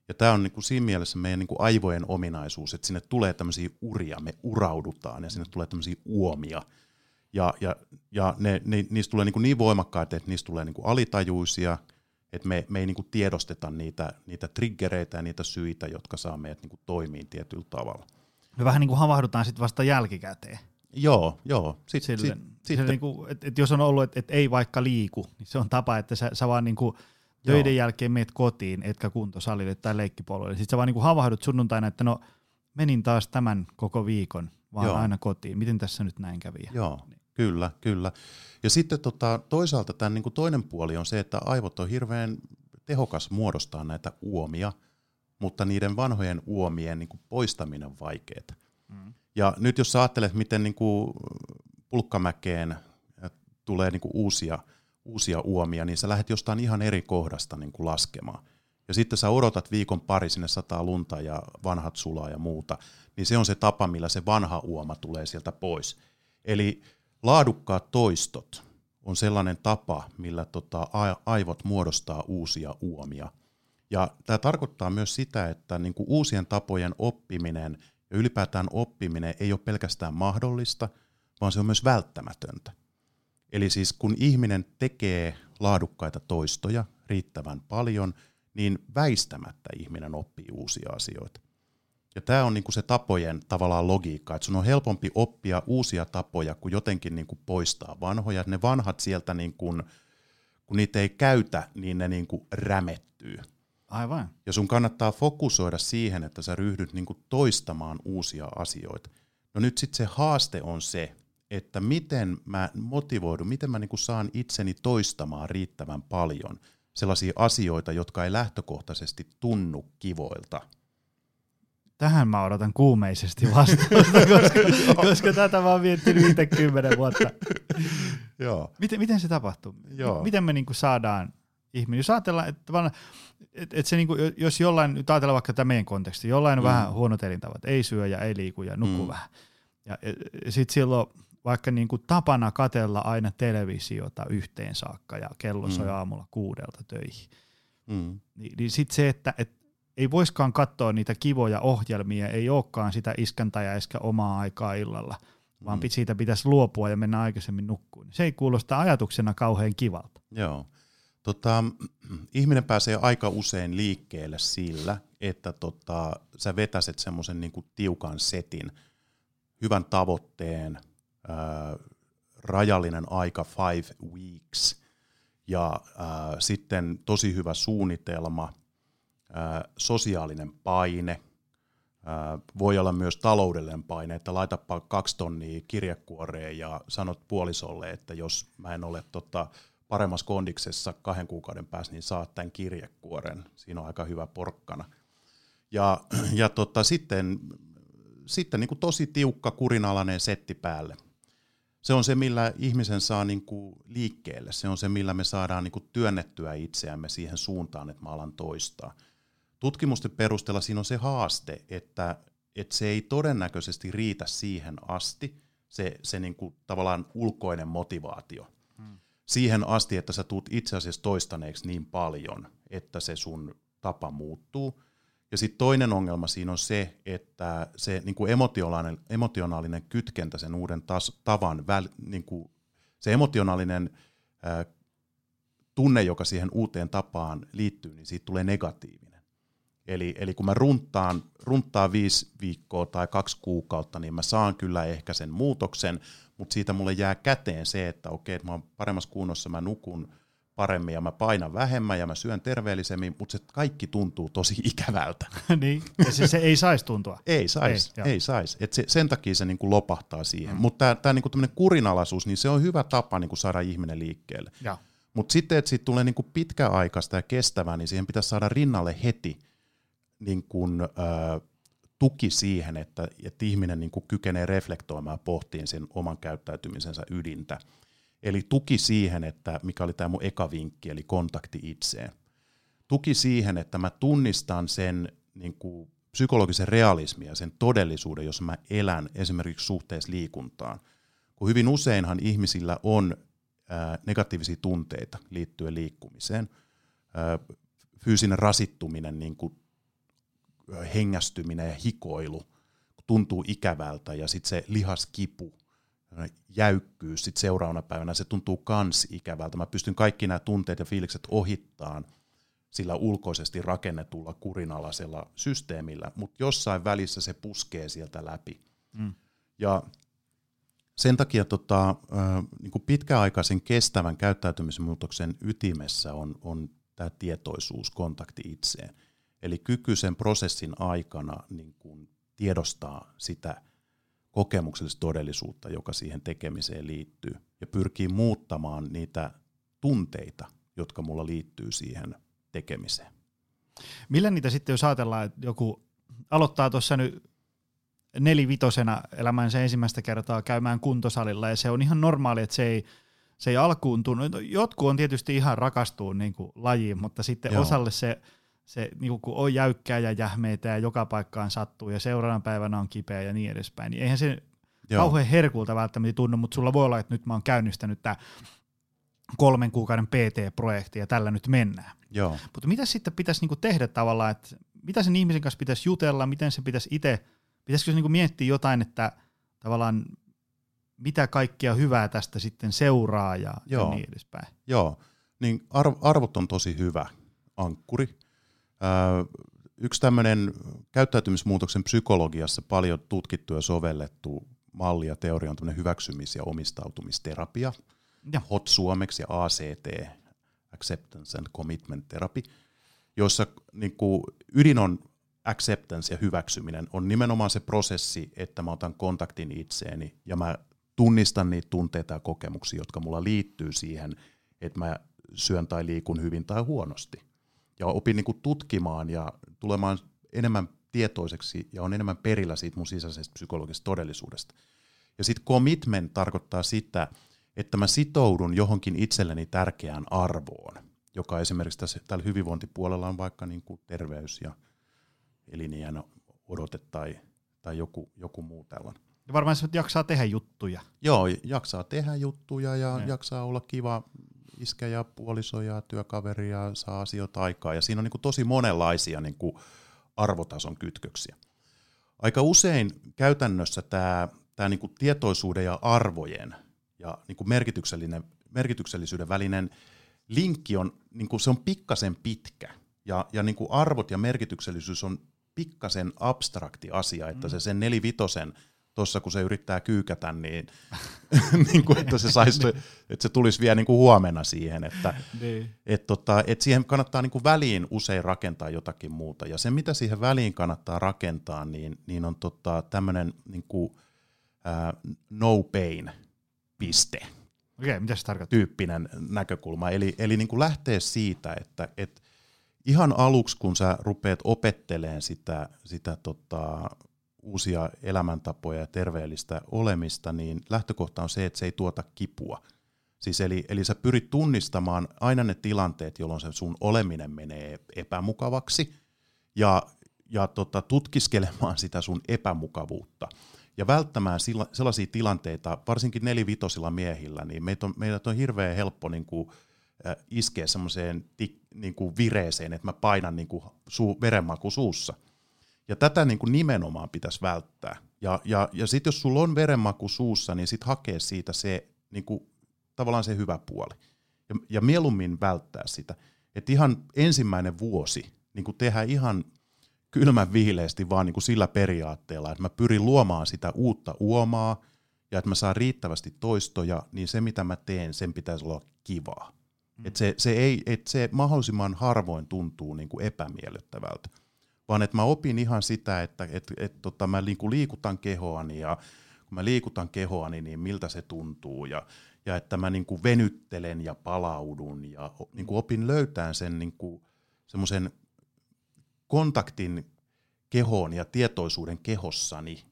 Ja tää on niinku siinä mielessä meidän niinku aivojen ominaisuus, että sinne tulee tämmöisiä uria, me uraudutaan ja sinne tulee tämmöisiä uomia. Ja niistä tulee niinku niin voimakkaita, että niistä tulee niinku alitajuisia, että me ei niinku tiedosteta niitä triggereitä ja niitä syitä, jotka saa meidät niinku toimiin tietyllä tavalla. Me vähän niinku havahdutaan sit vasta jälkikäteen. Joo. Sitten niinku, et jos on ollut, että et ei vaikka liiku, niin se on tapa, että sä vaan niinku töiden jälkeen meet kotiin, etkä kuntosalille tai leikkipoluille. Sitten sä vaan niinku havahdut sunnuntaina, että no menin taas tämän koko viikon, vaan aina kotiin. Miten tässä nyt näin kävi? Joo, niin. Kyllä. Ja sitten toisaalta tämän niinku toinen puoli on se, että aivot on hirveän tehokas muodostaa näitä uomia, mutta niiden vanhojen uomien niinku poistaminen on vaikeaa. Ja nyt jos sä ajattelet, miten niinku pulkkamäkeen tulee niinku uusia uomia, niin sä lähdet jostain ihan eri kohdasta niinku laskemaan. Ja sitten sä odotat viikon pari, sinne sataa lunta ja vanhat sulaa ja muuta, niin se on se tapa, millä se vanha uoma tulee sieltä pois. Eli laadukkaat toistot on sellainen tapa, millä aivot muodostaa uusia uomia. Ja tämä tarkoittaa myös sitä, että niinku uusien tapojen oppiminen ja ylipäätään oppiminen ei ole pelkästään mahdollista, vaan se on myös välttämätöntä. Eli siis kun ihminen tekee laadukkaita toistoja riittävän paljon, niin väistämättä ihminen oppii uusia asioita. Ja tämä on niinku se tapojen tavallaan logiikka, että sun on helpompi oppia uusia tapoja kuin jotenkin niinku poistaa vanhoja. Ne vanhat sieltä, niinku, kun niitä ei käytä, niin ne niinku rämettyy. Aivan. Ja sun kannattaa fokusoida siihen, että sä ryhdyt niinku toistamaan uusia asioita. No nyt sitten se haaste on se, että miten mä motivoidun, miten mä niinku saan itseni toistamaan riittävän paljon sellaisia asioita, jotka ei lähtökohtaisesti tunnu kivoilta. Tähän mä odotan kuumeisesti vastausta, koska tätä mä oon miettinyt itse 10 vuotta. Joo. Miten se tapahtuu? Joo. Miten me niinku saadaan ihminen? Jos ajatellaan, että se niinku, jos jollain, nyt ajatellaan vaikka tämä meidän konteksti, jollain on vähän huonot elintavat, ei syö ja ei liiku ja nukkuu vähän. Ja sitten silloin vaikka niinku tapana katsella aina televisiota yhteen saakka ja kello soi aamulla 6 töihin. Niin sitten se, että ei voiskaan katsoa niitä kivoja ohjelmia, ei olekaan sitä iskäntä ja iskä omaa aikaa illalla, vaan siitä pitäisi luopua ja mennä aikaisemmin nukkuun. Se ei kuulosta ajatuksena kauhean kivalta. Joo. Ihminen pääsee aika usein liikkeelle sillä, että sä vetäset semmoisen niinku tiukan setin, hyvän tavoitteen, rajallinen aika 5 weeks ja sitten tosi hyvä suunnitelma, sosiaalinen paine, voi olla myös taloudellinen paine, että laitapa 2 tonnia kirjekuoreen ja sanot puolisolle, että jos mä en ole paremmassa kondiksessa 2 kuukauden päässä, niin saat tämän kirjekuoren. Siinä on aika hyvä porkkana. Ja sitten niin kuin tosi tiukka kurinalainen setti päälle. Se on se, millä ihmisen saa niin kuin liikkeelle. Se on se, millä me saadaan niin kuin työnnettyä itseämme siihen suuntaan, että mä alan toistaa. Tutkimusten perusteella siinä on se haaste, että se ei todennäköisesti riitä siihen asti, se niin kuin tavallaan ulkoinen motivaatio. siihen asti, että sä tuut itse asiassa toistaneeksi niin paljon, että se sun tapa muuttuu. Ja sitten toinen ongelma siinä on se, että se niin kuin emotionaalinen kytkentä sen uuden tavan, niin kuin se emotionaalinen tunne, joka siihen uuteen tapaan liittyy, niin siitä tulee negatiivinen. Eli kun mä runttaan 5 viikkoa tai 2 kuukautta, niin mä saan kyllä ehkä sen muutoksen, mutta siitä mulle jää käteen se, että okei, että mä oon paremmassa kunnossa, mä nukun paremmin ja mä painan vähemmän ja mä syön terveellisemmin, mutta se kaikki tuntuu tosi ikävältä. Niin, ja se ei saisi tuntua. Ei saisi. Sen takia se niinku lopahtaa siihen. Mutta tämä niinku tämmöinen kurinalaisuus, niin se on hyvä tapa niinku saada ihminen liikkeelle. Mutta sitten, että siitä tulee niinku pitkäaikaista ja kestävää, niin siihen pitäisi saada rinnalle heti niinku, tuki siihen, että ihminen niinku kykenee reflektoimaan pohtiin sen oman käyttäytymisensä ydintä. Eli tuki siihen, että mikä oli tämä mun eka vinkki, eli kontakti itseen. Tuki siihen, että mä tunnistan sen niin kuin psykologisen realismin ja sen todellisuuden, jos mä elän esimerkiksi suhteessa liikuntaan. Kun hyvin useinhan ihmisillä on negatiivisia tunteita liittyen liikkumiseen. Fyysinen rasittuminen, niin kuin hengästyminen ja hikoilu tuntuu ikävältä ja sitten se lihaskipu. Jäykkyys, sitten seuraavana päivänä se tuntuu kans ikävältä. Mä pystyn kaikki nämä tunteet ja fiilikset ohittaan sillä ulkoisesti rakennetulla kurinalaisella systeemillä, mutta jossain välissä se puskee sieltä läpi. Ja sen takia niin pitkäaikaisen kestävän käyttäytymismuutoksen ytimessä on tämä tietoisuus, kontakti itseen. Eli kyky sen prosessin aikana niin kun tiedostaa sitä kokemuksellista todellisuutta, joka siihen tekemiseen liittyy, ja pyrkii muuttamaan niitä tunteita, jotka mulla liittyy siihen tekemiseen. Millä niitä sitten, jos ajatellaan, että joku aloittaa tuossa nyt 4-5-vuotiaana elämänsä ensimmäistä kertaa käymään kuntosalilla, ja se on ihan normaali, että se ei alkuun tunnu. Jotkut on tietysti ihan rakastuu niin kuin lajiin, mutta sitten osalle se niin kun on jäykkää ja jähmeitä ja joka paikkaan sattuu ja seuraavana päivänä on kipeä ja niin edespäin, niin eihän se kauhean herkulta välttämättä tunnu, mutta sulla voi olla, että nyt mä oon käynnistänyt tämä 3 kuukauden PT-projekti ja tällä nyt mennään. Joo. Mutta mitä sitten pitäisi niinku tehdä tavallaan, että mitä sen ihmisen kanssa pitäisi jutella, miten se pitäisi itse, pitäisikö se niinku miettiä jotain, että tavallaan mitä kaikkea hyvää tästä sitten seuraa ja niin edespäin. Joo, niin arvot on tosi hyvä ankkuri. Yksi tämmöinen käyttäytymismuutoksen psykologiassa paljon tutkittu ja sovellettu malli ja teoria on tämmöinen hyväksymis- ja omistautumisterapia, HOT suomeksi ja ACT, Acceptance and Commitment Therapy, jossa niin kuin ydin on acceptance ja hyväksyminen, on nimenomaan se prosessi, että mä otan kontaktin itseeni ja mä tunnistan niitä tunteita ja kokemuksia, jotka mulla liittyy siihen, että mä syön tai liikun hyvin tai huonosti. Ja opin niin kuin tutkimaan ja tulemaan enemmän tietoiseksi ja on enemmän perillä siitä mun sisäisestä psykologisesta todellisuudesta. Ja sitten commitment tarkoittaa sitä, että mä sitoudun johonkin itselleni tärkeään arvoon, joka esimerkiksi tällä hyvinvointipuolella on vaikka niin kuin terveys ja eliniän odote tai joku muu tällainen. Ja varmaan sä jaksaa tehdä juttuja. Joo, jaksaa tehdä juttuja ja jaksaa olla kiva iskä ja puoliso ja työkaveri ja saa asioita aikaa. Ja siinä on niin kuin tosi monenlaisia niin kuin arvotason kytköksiä. Aika usein käytännössä tämä niin kuin tietoisuuden ja arvojen ja niin kuin merkityksellisyyden välinen linkki on, niin kuin se on pikkasen pitkä. Ja niin kuin arvot ja merkityksellisyys on pikkasen abstrakti asia, että se sen 4-5 tuossa kun se yrittää kyykätä, niin, niin kuin, että, että se tulisi vielä niin kuin huomenna siihen. Että siihen kannattaa niin kuin väliin usein rakentaa jotakin muuta. Ja se, mitä siihen väliin kannattaa rakentaa, niin on tämmöinen niin kuin, no pain piste. Okei, mitä se tarkoittaa? Tyyppinen näkökulma. Eli niin kuin lähtee siitä, että ihan aluksi, kun sä rupeat opettelemaan sitä uusia elämäntapoja ja terveellistä olemista, niin lähtökohta on se, että se ei tuota kipua. Siis eli sä pyrit tunnistamaan aina ne tilanteet, jolloin se sun oleminen menee epämukavaksi ja tutkiskelemaan sitä sun epämukavuutta. ja välttämään sellaisia tilanteita, varsinkin nelivitosilla miehillä, niin meidät on hirveän helppo niin kuin iskeä semmoiseen niin kuin vireeseen, että mä painan niin kuin verenmaku suussa. Ja tätä niin kuin nimenomaan pitäisi välttää. Ja sitten jos sulla on verenmaku suussa, niin sitten hakee siitä se, niin kuin, tavallaan se hyvä puoli. Ja mieluummin välttää sitä. Että ihan ensimmäinen vuosi niin kuin tehdään ihan kylmän viileästi vaan niin kuin sillä periaatteella, että mä pyrin luomaan sitä uutta uomaa ja että mä saan riittävästi toistoja, niin se mitä mä teen, sen pitäisi olla kivaa. Että se mahdollisimman harvoin tuntuu niin kuin epämiellyttävältä. Vaan että mä opin ihan sitä, että mä liikutan kehoani ja kun mä liikutan kehoani, niin miltä se tuntuu ja että mä niin kuin venyttelen ja palaudun ja niin kuin opin löytämään sen niin kuin semmoisen kontaktin kehoon ja tietoisuuden kehossani,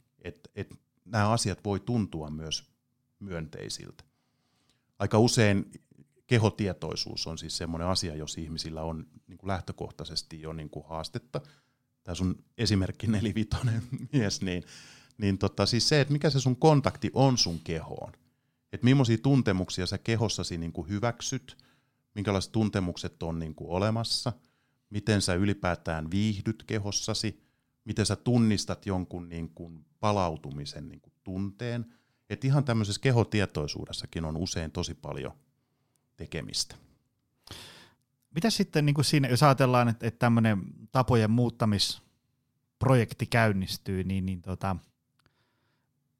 että nämä asiat voi tuntua myös myönteisiltä. Aika usein kehotietoisuus on siis semmoinen asia, jos ihmisillä on niin kuin lähtökohtaisesti jo niin kuin haastetta. Tämä sun esimerkki nelivitonen mies, niin siis se, että mikä se sun kontakti on sun kehoon. Että millaisia tuntemuksia sä kehossasi niin kuin hyväksyt, minkälaiset tuntemukset on niin kuin olemassa, miten sä ylipäätään viihdyt kehossasi, miten sä tunnistat jonkun niin kuin palautumisen niin kuin tunteen. Että ihan tämmöisessä kehotietoisuudessakin on usein tosi paljon tekemistä. Mitä sitten niin kuin siinä, jos ajatellaan, että tämmöinen tapojen muuttamisprojekti käynnistyy, niin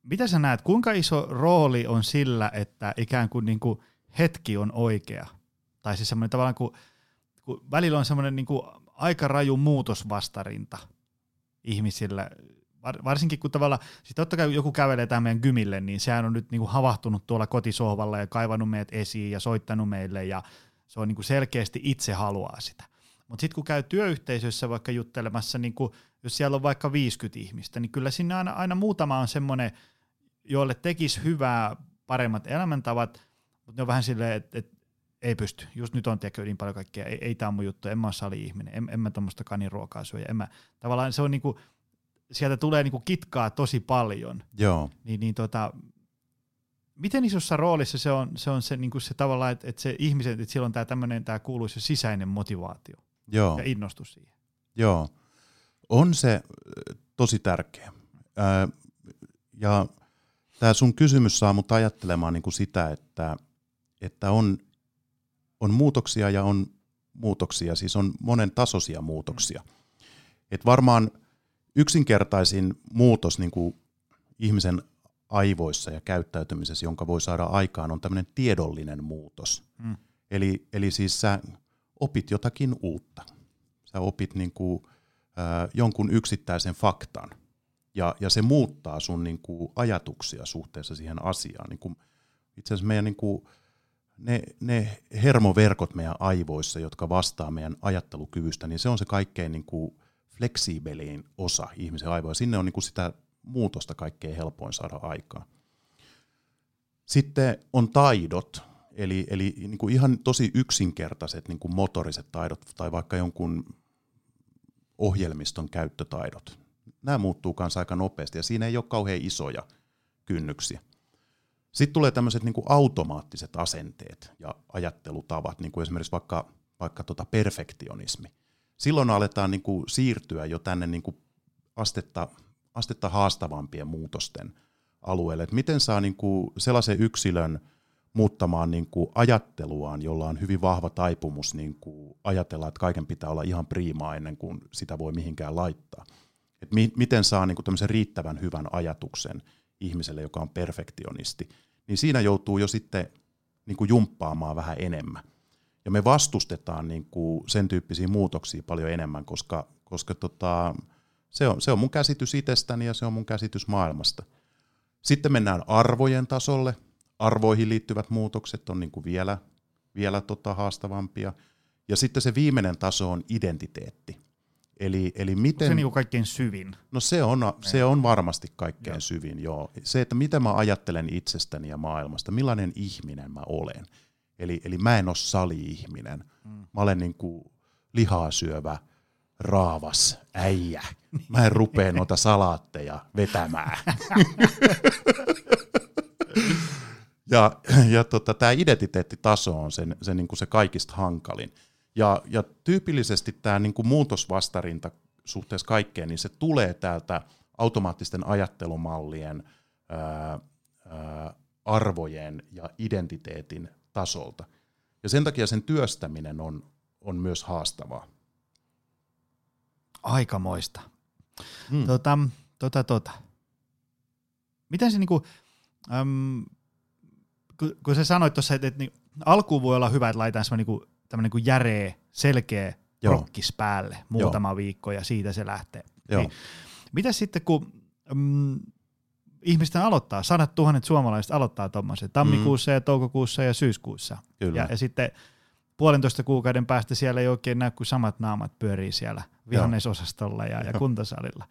mitä sä näet, kuinka iso rooli on sillä, että ikään kuin, hetki on oikea? Tai siis semmoinen tavallaan, kun välillä on semmoinen aika raju muutosvastarinta ihmisillä, varsinkin kun tavallaan, siis totta kai joku kävelee tähän meidän gymille, niin sehän on nyt havahtunut tuolla kotisohvalla ja kaivannut meidät esiin ja soittanut meille ja se on selkeästi itse haluaa sitä. Mutta sitten kun käy työyhteisössä vaikka juttelemassa, jos siellä on vaikka 50 ihmistä, niin kyllä siinä aina muutama on semmoinen, joille tekisi hyvää, paremmat elämäntavat, mutta ne on vähän silleen, että ei pysty. Just nyt on niin paljon kaikkea, ei tämä on mun juttu, en mä ole sali-ihminen, en mä tuommoista kaniruokaa syö. Tavallaan se on sieltä tulee kitkaa tosi paljon. Joo. Miten isossa roolissa se on se tavallaan, että se ihmiset, että siellä on tämä kuuluisa sisäinen motivaatio. Joo. Ja innostus siihen. Joo, on se tosi tärkeä. Ja tämä sun kysymys saa mut ajattelemaan niin kuin sitä, että on muutoksia ja on muutoksia, siis on monen tasoisia muutoksia. Et varmaan yksinkertaisin muutos niin kuin ihmisen aivoissa ja käyttäytymisessä, jonka voi saada aikaan, on tämmöinen tiedollinen muutos. Mm. Eli siis sä opit jotakin uutta. Sä opit niinku, jonkun yksittäisen faktan, ja se muuttaa sun niinku, ajatuksia suhteessa siihen asiaan. Niinku, itse asiassa meidän niinku, ne hermoverkot meidän aivoissa, jotka vastaa meidän ajattelukyvystä, niin se on se kaikkein niinku, fleksiibelin osa ihmisen aivoja. Sinne on niinku, sitä muutosta kaikkein helpoin saada aikaan. Sitten on taidot, eli niin kuin ihan tosi yksinkertaiset niin kuin motoriset taidot tai vaikka jonkun ohjelmiston käyttötaidot. Nämä muuttuu kanssa aika nopeasti ja siinä ei ole kauhean isoja kynnyksiä. Sitten tulee tämmöiset niin kuin automaattiset asenteet ja ajattelutavat, niin kuin esimerkiksi vaikka perfektionismi. Silloin aletaan niin kuin siirtyä jo tänne niin kuin astetta haastavampien muutosten alueelle. Et miten saa niinku sellaisen yksilön muuttamaan niinku ajatteluaan, jolla on hyvin vahva taipumus niinku ajatella, että kaiken pitää olla ihan priimaa ennen kuin sitä voi mihinkään laittaa. Et miten saa niinku tämmöisen riittävän hyvän ajatuksen ihmiselle, joka on perfektionisti, niin siinä joutuu jo sitten niinku jumppaamaan vähän enemmän. Ja me vastustetaan niinku sen tyyppisiä muutoksia paljon enemmän, koska se on mun käsitys itsestäni ja se on mun käsitys maailmasta. Sitten mennään arvojen tasolle. Arvoihin liittyvät muutokset on niin kuin vielä haastavampia. Ja sitten se viimeinen taso on identiteetti. Eli miten... Se on niin kuin kaikkein syvin. No se on varmasti kaikkein syvin, joo. Se, että mitä mä ajattelen itsestäni ja maailmasta, millainen ihminen mä olen. Eli mä en ole sali-ihminen. Mä olen niin kuin lihaa syövä raavas äijä. Mä en rupea noita salaatteja vetämään. Ja tämä identiteettitaso on se, niin kuin se kaikista hankalin. Ja tyypillisesti tämä niin kuin muutosvastarinta suhteessa kaikkeen, niin se tulee täältä automaattisten ajattelumallien arvojen ja identiteetin tasolta. Ja sen takia sen työstäminen on myös haastavaa. Aikamoista. Hmm. Miten se niinku, kun sä sanoit tuossa, että niin, alkuun voi olla hyvä, että laitetaan tämmöinen niin järeä, selkeä prokkis päälle muutama viikko ja siitä se lähtee. Niin, mitä sitten, kun ihmisten aloittaa, 100 000 suomalaiset aloittaa tuommoisen tammikuussa ja toukokuussa ja syyskuussa. Ja sitten 1,5 kuukauden päästä siellä ei oikein näy, kun samat naamat pyörii siellä vihannesosastolla ja kuntosalilla.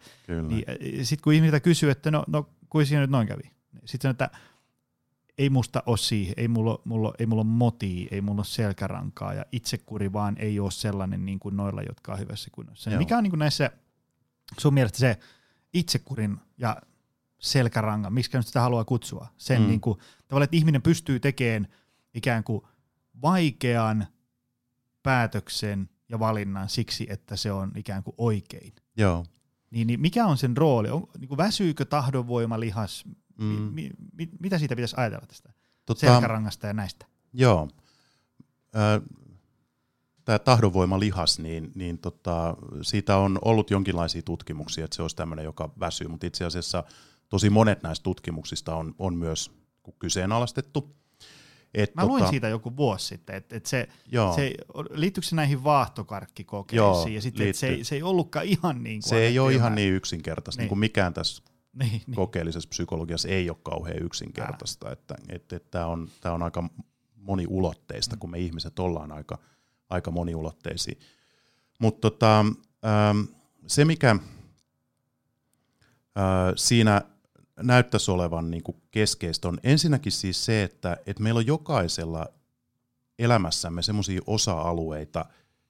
Niin, sitten kun ihmisiltä kysyy, että no kuin siinä nyt noin kävi. Sitten sanoo, että ei musta ole siihen, ei mulla ole motia, ei mulla ole selkärankaa ja itsekuri vaan ei ole sellainen niin kuin noilla, jotka on hyvässä kunnossa. Mikä on niin kuin näissä sun mielestä se itsekurin ja selkärangan, miksi nyt sitä haluaa kutsua, sen niin kuin, tavallaan, että ihminen pystyy tekemään ikään kuin vaikean päätöksen ja valinnan siksi, että se on ikään kuin oikein. Joo. Niin mikä on sen rooli? On, niin kuin väsyykö tahdonvoima, lihas? Mitä siitä pitäisi ajatella tästä selkärangasta ja näistä? Joo. Tämä tahdonvoimalihas, niin siitä on ollut jonkinlaisia tutkimuksia, että se olisi tämmöinen, joka väsyy, mutta itse asiassa tosi monet näistä tutkimuksista on myös kyseenalaistettu. Mä luin siitä joku vuosi sitten, että se, liittyykö se näihin vaahtokarkkikokeisiin, ja sitten että se ei ollutkaan ihan niin kuin... Se ei ole ihan niin yksinkertaista, niin kuin mikään tässä kokeellisessa psykologiassa ei ole kauhean yksinkertaista. Tämä on aika moniulotteista, kun me ihmiset ollaan aika moniulotteisia. Mutta se, mikä siinä näyttäisi olevan niin kuin keskeistä, on ensinnäkin siis se, että meillä on jokaisella elämässämme sellaisia osa-alueita,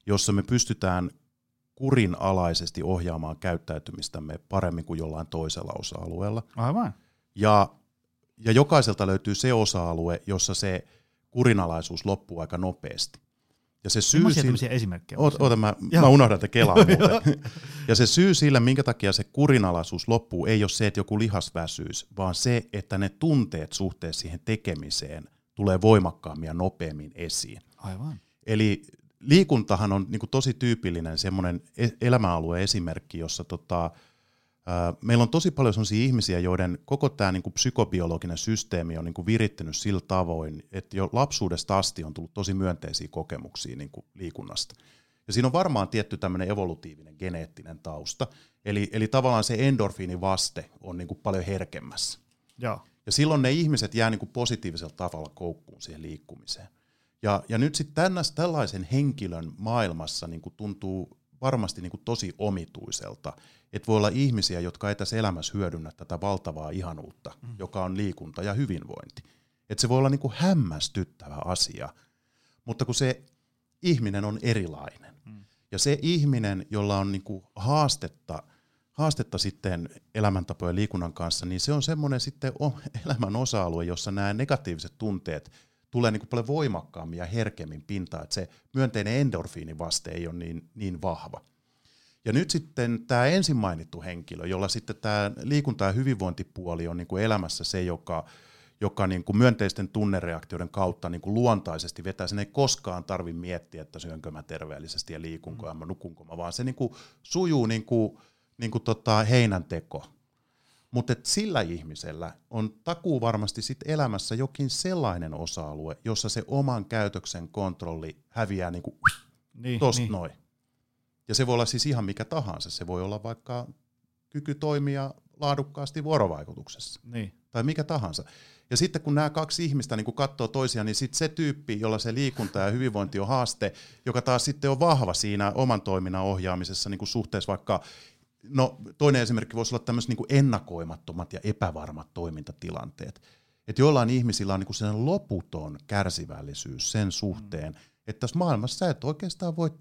joissa me pystytään kurinalaisesti ohjaamaan käyttäytymistämme paremmin kuin jollain toisella osa-alueella. Aivan. Ja jokaiselta löytyy se osa-alue, jossa se kurinalaisuus loppuu aika nopeasti. Ja se syy mä unohdan, että kelaan muuten. Ja se syy sillä, minkä takia se kurinalaisuus loppuu, ei ole se, että joku lihasväsyys, vaan se, että ne tunteet suhteessa siihen tekemiseen tulee voimakkaammin ja nopeammin esiin. Aivan. Eli liikuntahan on niin kuin tosi tyypillinen semmoinen elämäalueen esimerkki, jossa meillä on tosi paljon sellaisia ihmisiä, joiden koko tämä niin kuin psykobiologinen systeemi on niin kuin virittynyt sillä tavoin, että jo lapsuudesta asti on tullut tosi myönteisiä kokemuksia niin kuin liikunnasta. Ja siinä on varmaan tietty tämmöinen evolutiivinen geneettinen tausta, eli tavallaan se endorfiinivaste on niin kuin paljon herkemmässä. Ja silloin ne ihmiset jää niin kuin positiivisella tavalla koukkuun siihen liikkumiseen. Ja nyt sitten tällaisen henkilön maailmassa niin kuin tuntuu varmasti niin kuin tosi omituiselta, että voi olla ihmisiä, jotka ei tässä elämässä hyödynnä tätä valtavaa ihanuutta, joka on liikunta ja hyvinvointi. Että se voi olla niin kuin hämmästyttävä asia, mutta kun se ihminen on erilainen. Ja se ihminen, jolla on niin kuin haastetta sitten elämäntapojen liikunnan kanssa, niin se on semmoinen sitten elämän osa-alue, jossa nämä negatiiviset tunteet tulee niin kuin paljon voimakkaammin ja herkemmin pintaan, että se myönteinen endorfiinivaste ei ole niin vahva. Ja nyt sitten tämä ensin mainittu henkilö, jolla sitten tämä liikunta- ja hyvinvointipuoli on niin kuin elämässä se, joka niin kuin myönteisten tunnereaktioiden kautta niin kuin luontaisesti vetää. Sen ei koskaan tarvitse miettiä, että syönkö mä terveellisesti ja liikunko ja nukunko mä, vaan se niin kuin sujuu niin kuin heinänteko. Mutta sillä ihmisellä on takuu varmasti sit elämässä jokin sellainen osa-alue, jossa se oman käytöksen kontrolli häviää niinku tosta noin. Ja se voi olla siis ihan mikä tahansa. Se voi olla vaikka kyky toimia laadukkaasti vuorovaikutuksessa. Niin. Tai mikä tahansa. Ja sitten kun nämä kaksi ihmistä niin katsoo toisiaan, niin sitten se tyyppi, jolla se liikunta ja hyvinvointi on haaste, joka taas sitten on vahva siinä oman toiminnan ohjaamisessa niin suhteessa vaikka... No, toinen esimerkki voisi olla tämmöiset niin ennakoimattomat ja epävarmat toimintatilanteet. Että jollain ihmisillä on niin sellainen loputon kärsivällisyys sen suhteen, Että tässä maailmassa sä et oikeastaan voi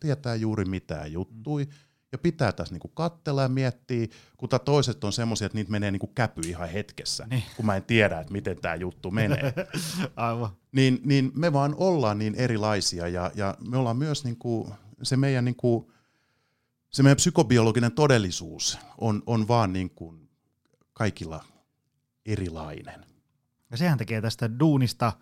tietää juuri mitään juttui. Ja pitää tässä niinku katsella ja miettiä, kun toiset on semmoisia, että niitä menee niinku käpy ihan hetkessä, niin. Kun mä en tiedä, että miten tämä juttu menee. Aivan. Niin me vaan ollaan niin erilaisia ja me ollaan myös niinku, se meidän psykobiologinen todellisuus on vaan niinku kaikilla erilainen. Ja sehän tekee tästä duunista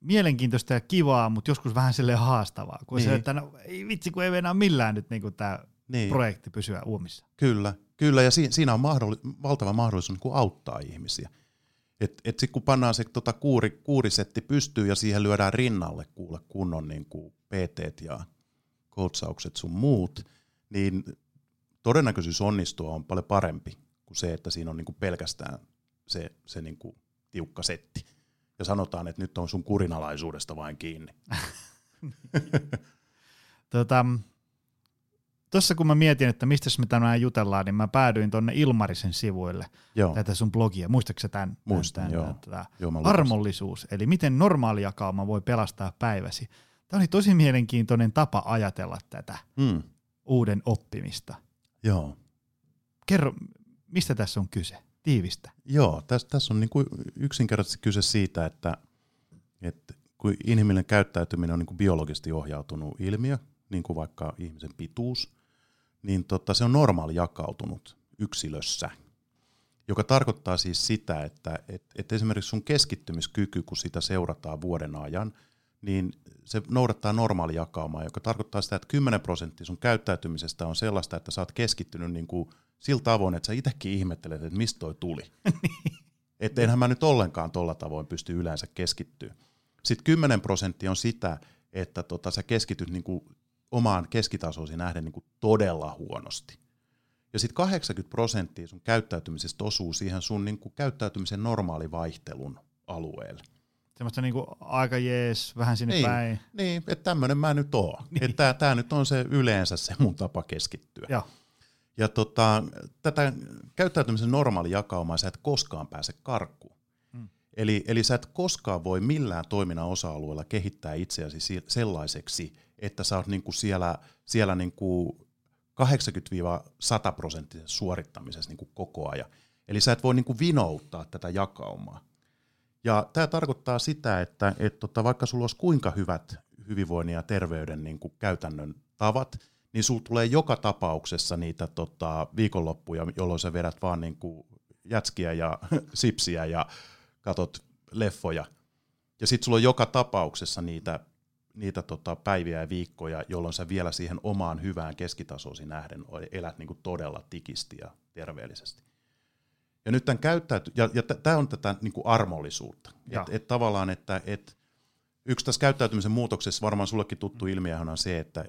mielenkiintoista ja kivaa, mutta joskus vähän silleen haastavaa, kun niin. Se, että no, ei vitsi, kun ei enää millään nyt niin tämä niin. Projekti pysyä uomissa. Kyllä, ja siinä on valtava mahdollisuus niin auttaa ihmisiä. Et sitten kun pannaan se kuurisetti pystyyn ja siihen lyödään rinnalle kuule kunnon niin PT:t ja coachaukset sun muut, niin todennäköisyys onnistua on paljon parempi kuin se, että siinä on niin pelkästään se niin tiukka setti. Ja sanotaan, että nyt on sun kurinalaisuudesta vain kiinni. Tuossa kun mä mietin, että mistä me tänään jutellaan, niin mä päädyin tonne Ilmarisen sivuille. Joo. Tätä sun blogia. Muistatko tämän? Muistan, joo. Joo, armollisuus, eli miten normaali jakauma voi pelastaa päiväsi. Tämä oli tosi mielenkiintoinen tapa ajatella tätä uuden oppimista. Joo. Kerro, mistä tässä on kyse? Tiivistä. Joo, tässä on niinku yksinkertaisesti kyse siitä, että kun inhimillinen käyttäytyminen on niinku biologisesti ohjautunut ilmiö, niin kuin vaikka ihmisen pituus, niin se on normaali jakautunut yksilössä, joka tarkoittaa siis sitä, että esimerkiksi sun keskittymiskyky, kun sitä seurataan vuoden ajan, niin se noudattaa normaali jakaumaa, joka tarkoittaa sitä, että 10% sun käyttäytymisestä on sellaista, että sä oot keskittynyt niinku sillä tavoin, että sä itsekin ihmettelet, että mistä toi tuli. Että enhän mä nyt ollenkaan tolla tavoin pysty yleensä keskittyä. Sitten 10% on sitä, että sä keskityt niinku omaan keskitasoisiin nähden niinku todella huonosti. Ja sitten 80% sun käyttäytymisestä osuu siihen sun niinku käyttäytymisen normaalivaihtelun alueelle. Semmoista niinku aika jees, vähän sinne niin, päin. Niin, että tämmönen mä nyt oon. Niin. Että tää nyt on se yleensä se mun tapa keskittyä. Joo. Ja tätä käyttäytymisen normaali jakaumaa sä et koskaan pääse karkuun. Eli sä et koskaan voi millään toiminnan osa-alueella kehittää itseäsi sellaiseksi, että sä oot niinku siellä niinku 80-100% suorittamisessa niinku koko ajan. Eli sä et voi niinku vinouttaa tätä jakaumaa. Ja tämä tarkoittaa sitä, että vaikka sulla olisi kuinka hyvät hyvinvoinnin ja terveyden niin kuin käytännön tavat, niin sulla tulee joka tapauksessa niitä viikonloppuja, jolloin sä vedät vaan niin kuin jätskiä ja sipsiä ja katot leffoja. Ja sitten sulla on joka tapauksessa niitä päiviä ja viikkoja, jolloin sä vielä siihen omaan hyvään keskitasoisin nähden elät niin kuin todella tikisti ja terveellisesti. Ja nyt tämän ja tämä on tätä niin kuin armollisuutta. Et tavallaan, että yksi tässä käyttäytymisen muutoksessa varmaan sullekin tuttu ilmiöhän on se, että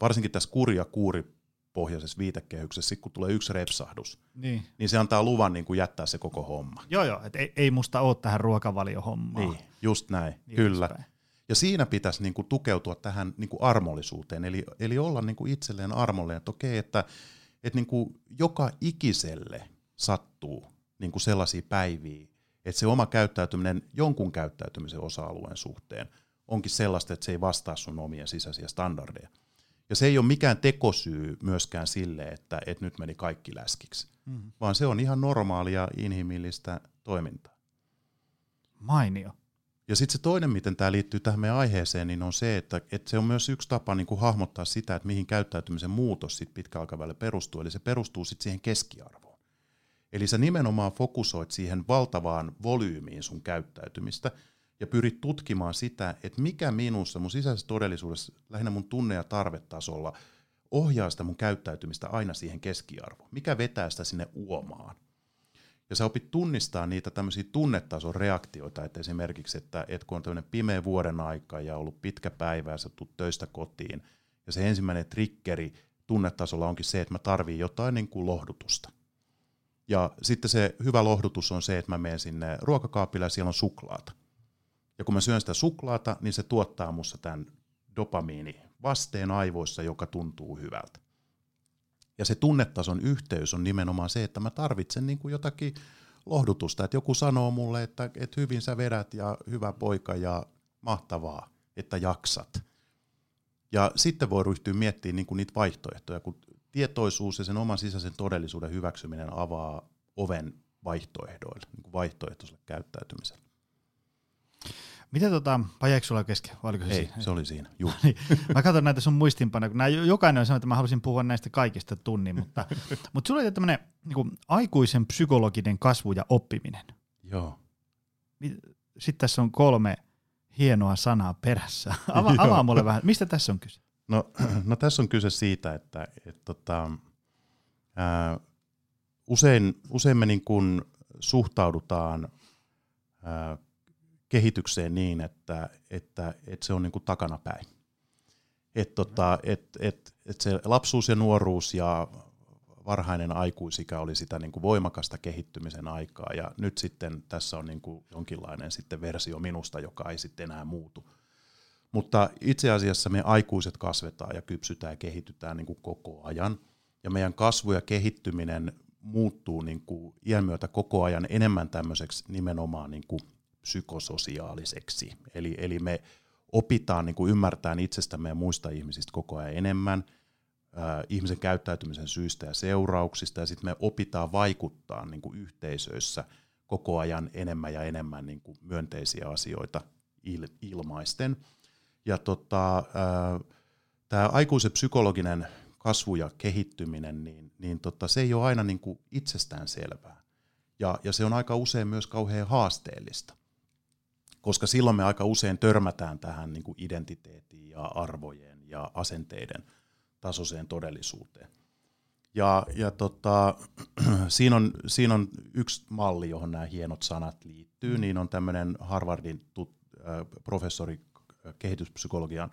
varsinkin tässä kuuripohjaisessa viitekehyksessä, sit kun tulee yksi repsahdus, niin se antaa luvan niin kuin jättää se koko homma. Joo, että ei musta ole tähän ruokavaliohommaan. Niin, just näin, niin kyllä. Edespäin. Ja siinä pitäisi niin kuin tukeutua tähän niin kuin armollisuuteen, eli olla niin kuin itselleen armollinen, että okei, että niin kuin joka ikiselle sattuu niin kuin sellaisia päiviä, että se oma käyttäytyminen jonkun käyttäytymisen osa-alueen suhteen onkin sellaista, että se ei vastaa sun omia sisäisiä standardeja. Ja se ei ole mikään tekosyy myöskään sille, että nyt meni kaikki läskiksi, vaan se on ihan normaalia inhimillistä toimintaa. Mainio. Ja sitten se toinen, miten tämä liittyy tähän meidän aiheeseen, niin on se, että se on myös yksi tapa niin kuin hahmottaa sitä, että mihin käyttäytymisen muutos sit pitkäaikavälillä perustuu, eli se perustuu sit siihen keskiarvoon. Eli sä nimenomaan fokusoit siihen valtavaan volyymiin sun käyttäytymistä ja pyrit tutkimaan sitä, että mikä minussa, mun sisäisessä todellisuudessa, lähinnä mun tunne- ja tarvetasolla, ohjaa sitä mun käyttäytymistä aina siihen keskiarvoon. Mikä vetää sitä sinne uomaan? Ja sä opit tunnistaa niitä tämmöisiä tunnetason reaktioita, että esimerkiksi, että kun on tämmöinen pimeä vuoden aika ja ollut pitkä päivä ja sä tulet töistä kotiin, ja se ensimmäinen triggeri tunnetasolla onkin se, että mä tarviin jotain niin kuin lohdutusta. Ja sitten se hyvä lohdutus on se, että mä menen sinne ruokakaapille ja siellä on suklaata. Ja kun mä syön sitä suklaata, niin se tuottaa musta tämän dopamiinivasteen aivoissa, joka tuntuu hyvältä. Ja se tunnetason yhteys on nimenomaan se, että mä tarvitsen niin kuin jotakin lohdutusta. Että joku sanoo mulle, että hyvin sä vedät ja hyvä poika ja mahtavaa. että jaksat. Ja sitten voi ryhtyä miettimään niin kuin niitä vaihtoehtoja, kun tietoisuus ja sen oman sisäisen todellisuuden hyväksyminen avaa oven vaihtoehdoille, niin kuin vaihtoehtoiselle käyttäytymiselle. Miten vai jäikö sulla kesken? Ei, se oli siinä. Mä katson näitä sun muistinpanoja, kun jokainen on sanonut, että mä haluaisin puhua näistä kaikista tunnin, mutta sulla oli tämmöinen niin aikuisen psykologinen kasvu ja oppiminen. Joo. Sitten tässä on 3 hienoa sanaa perässä. Avaa mulle vähän, mistä tässä on kyse? No tässä on kyse siitä, että usein me niin kuin suhtaudutaan kehitykseen niin, että se on niin kuin takanapäin. Että se lapsuus ja nuoruus ja varhainen aikuisikä oli sitä niin kuin voimakasta kehittymisen aikaa, ja nyt sitten tässä on niin kuin jonkinlainen sitten versio minusta, joka ei sitten enää muutu. Mutta itse asiassa me aikuiset kasvetaan ja kypsytään ja kehitytään niin kuin koko ajan, ja meidän kasvu ja kehittyminen muuttuu niin kuin iän myötä koko ajan enemmän tämmöiseksi nimenomaan niin kuin psykososiaaliseksi. Eli me opitaan niin kuin ymmärtämään itsestämme ja muista ihmisistä koko ajan enemmän, ihmisen käyttäytymisen syistä ja seurauksista, ja sitten me opitaan vaikuttaa niin kuin yhteisöissä koko ajan enemmän ja enemmän niin kuin myönteisiä asioita ilmaisten. Ja tämä aikuisen psykologinen kasvu ja kehittyminen, niin se ei ole aina niin kuin itsestään selvää. Ja se on aika usein myös kauhean haasteellista, koska silloin me aika usein törmätään tähän niin kuin identiteettiin ja arvojen ja asenteiden tasoiseen todellisuuteen. Siinä on yksi malli, johon nämä hienot sanat liittyy, niin on tämmöinen Harvardin professori, kehityspsykologian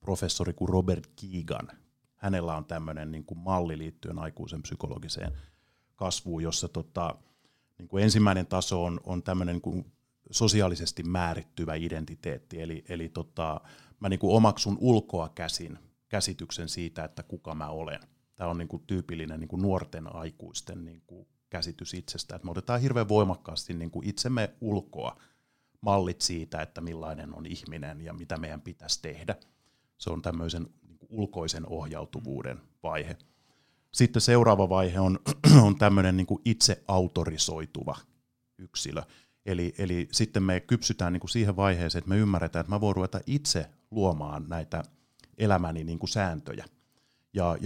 professori kuin Robert Keegan. Hänellä on tämmöinen niin kuin malli liittyen aikuisen psykologiseen kasvuun, jossa niin kuin ensimmäinen taso on tämmöinen niin kuin sosiaalisesti määrittyvä identiteetti, eli mä niin kuin omaksun ulkoa käsin käsityksen siitä, että kuka mä olen. Tämä on niin kuin tyypillinen niin kuin nuorten aikuisten niin kuin käsitys itsestä, että me otetaan hirveän voimakkaasti niin kuin itsemme ulkoa mallit siitä, että millainen on ihminen ja mitä meidän pitäisi tehdä. Se on tämmöisen niin kuin ulkoisen ohjautuvuuden vaihe. Sitten seuraava vaihe on tämmöinen niin kuin itse autorisoituva yksilö. Eli sitten me kypsytään niin kuin siihen vaiheeseen, että me ymmärretään, että mä voin ruveta itse luomaan näitä elämäni niin kuin sääntöjä. Ja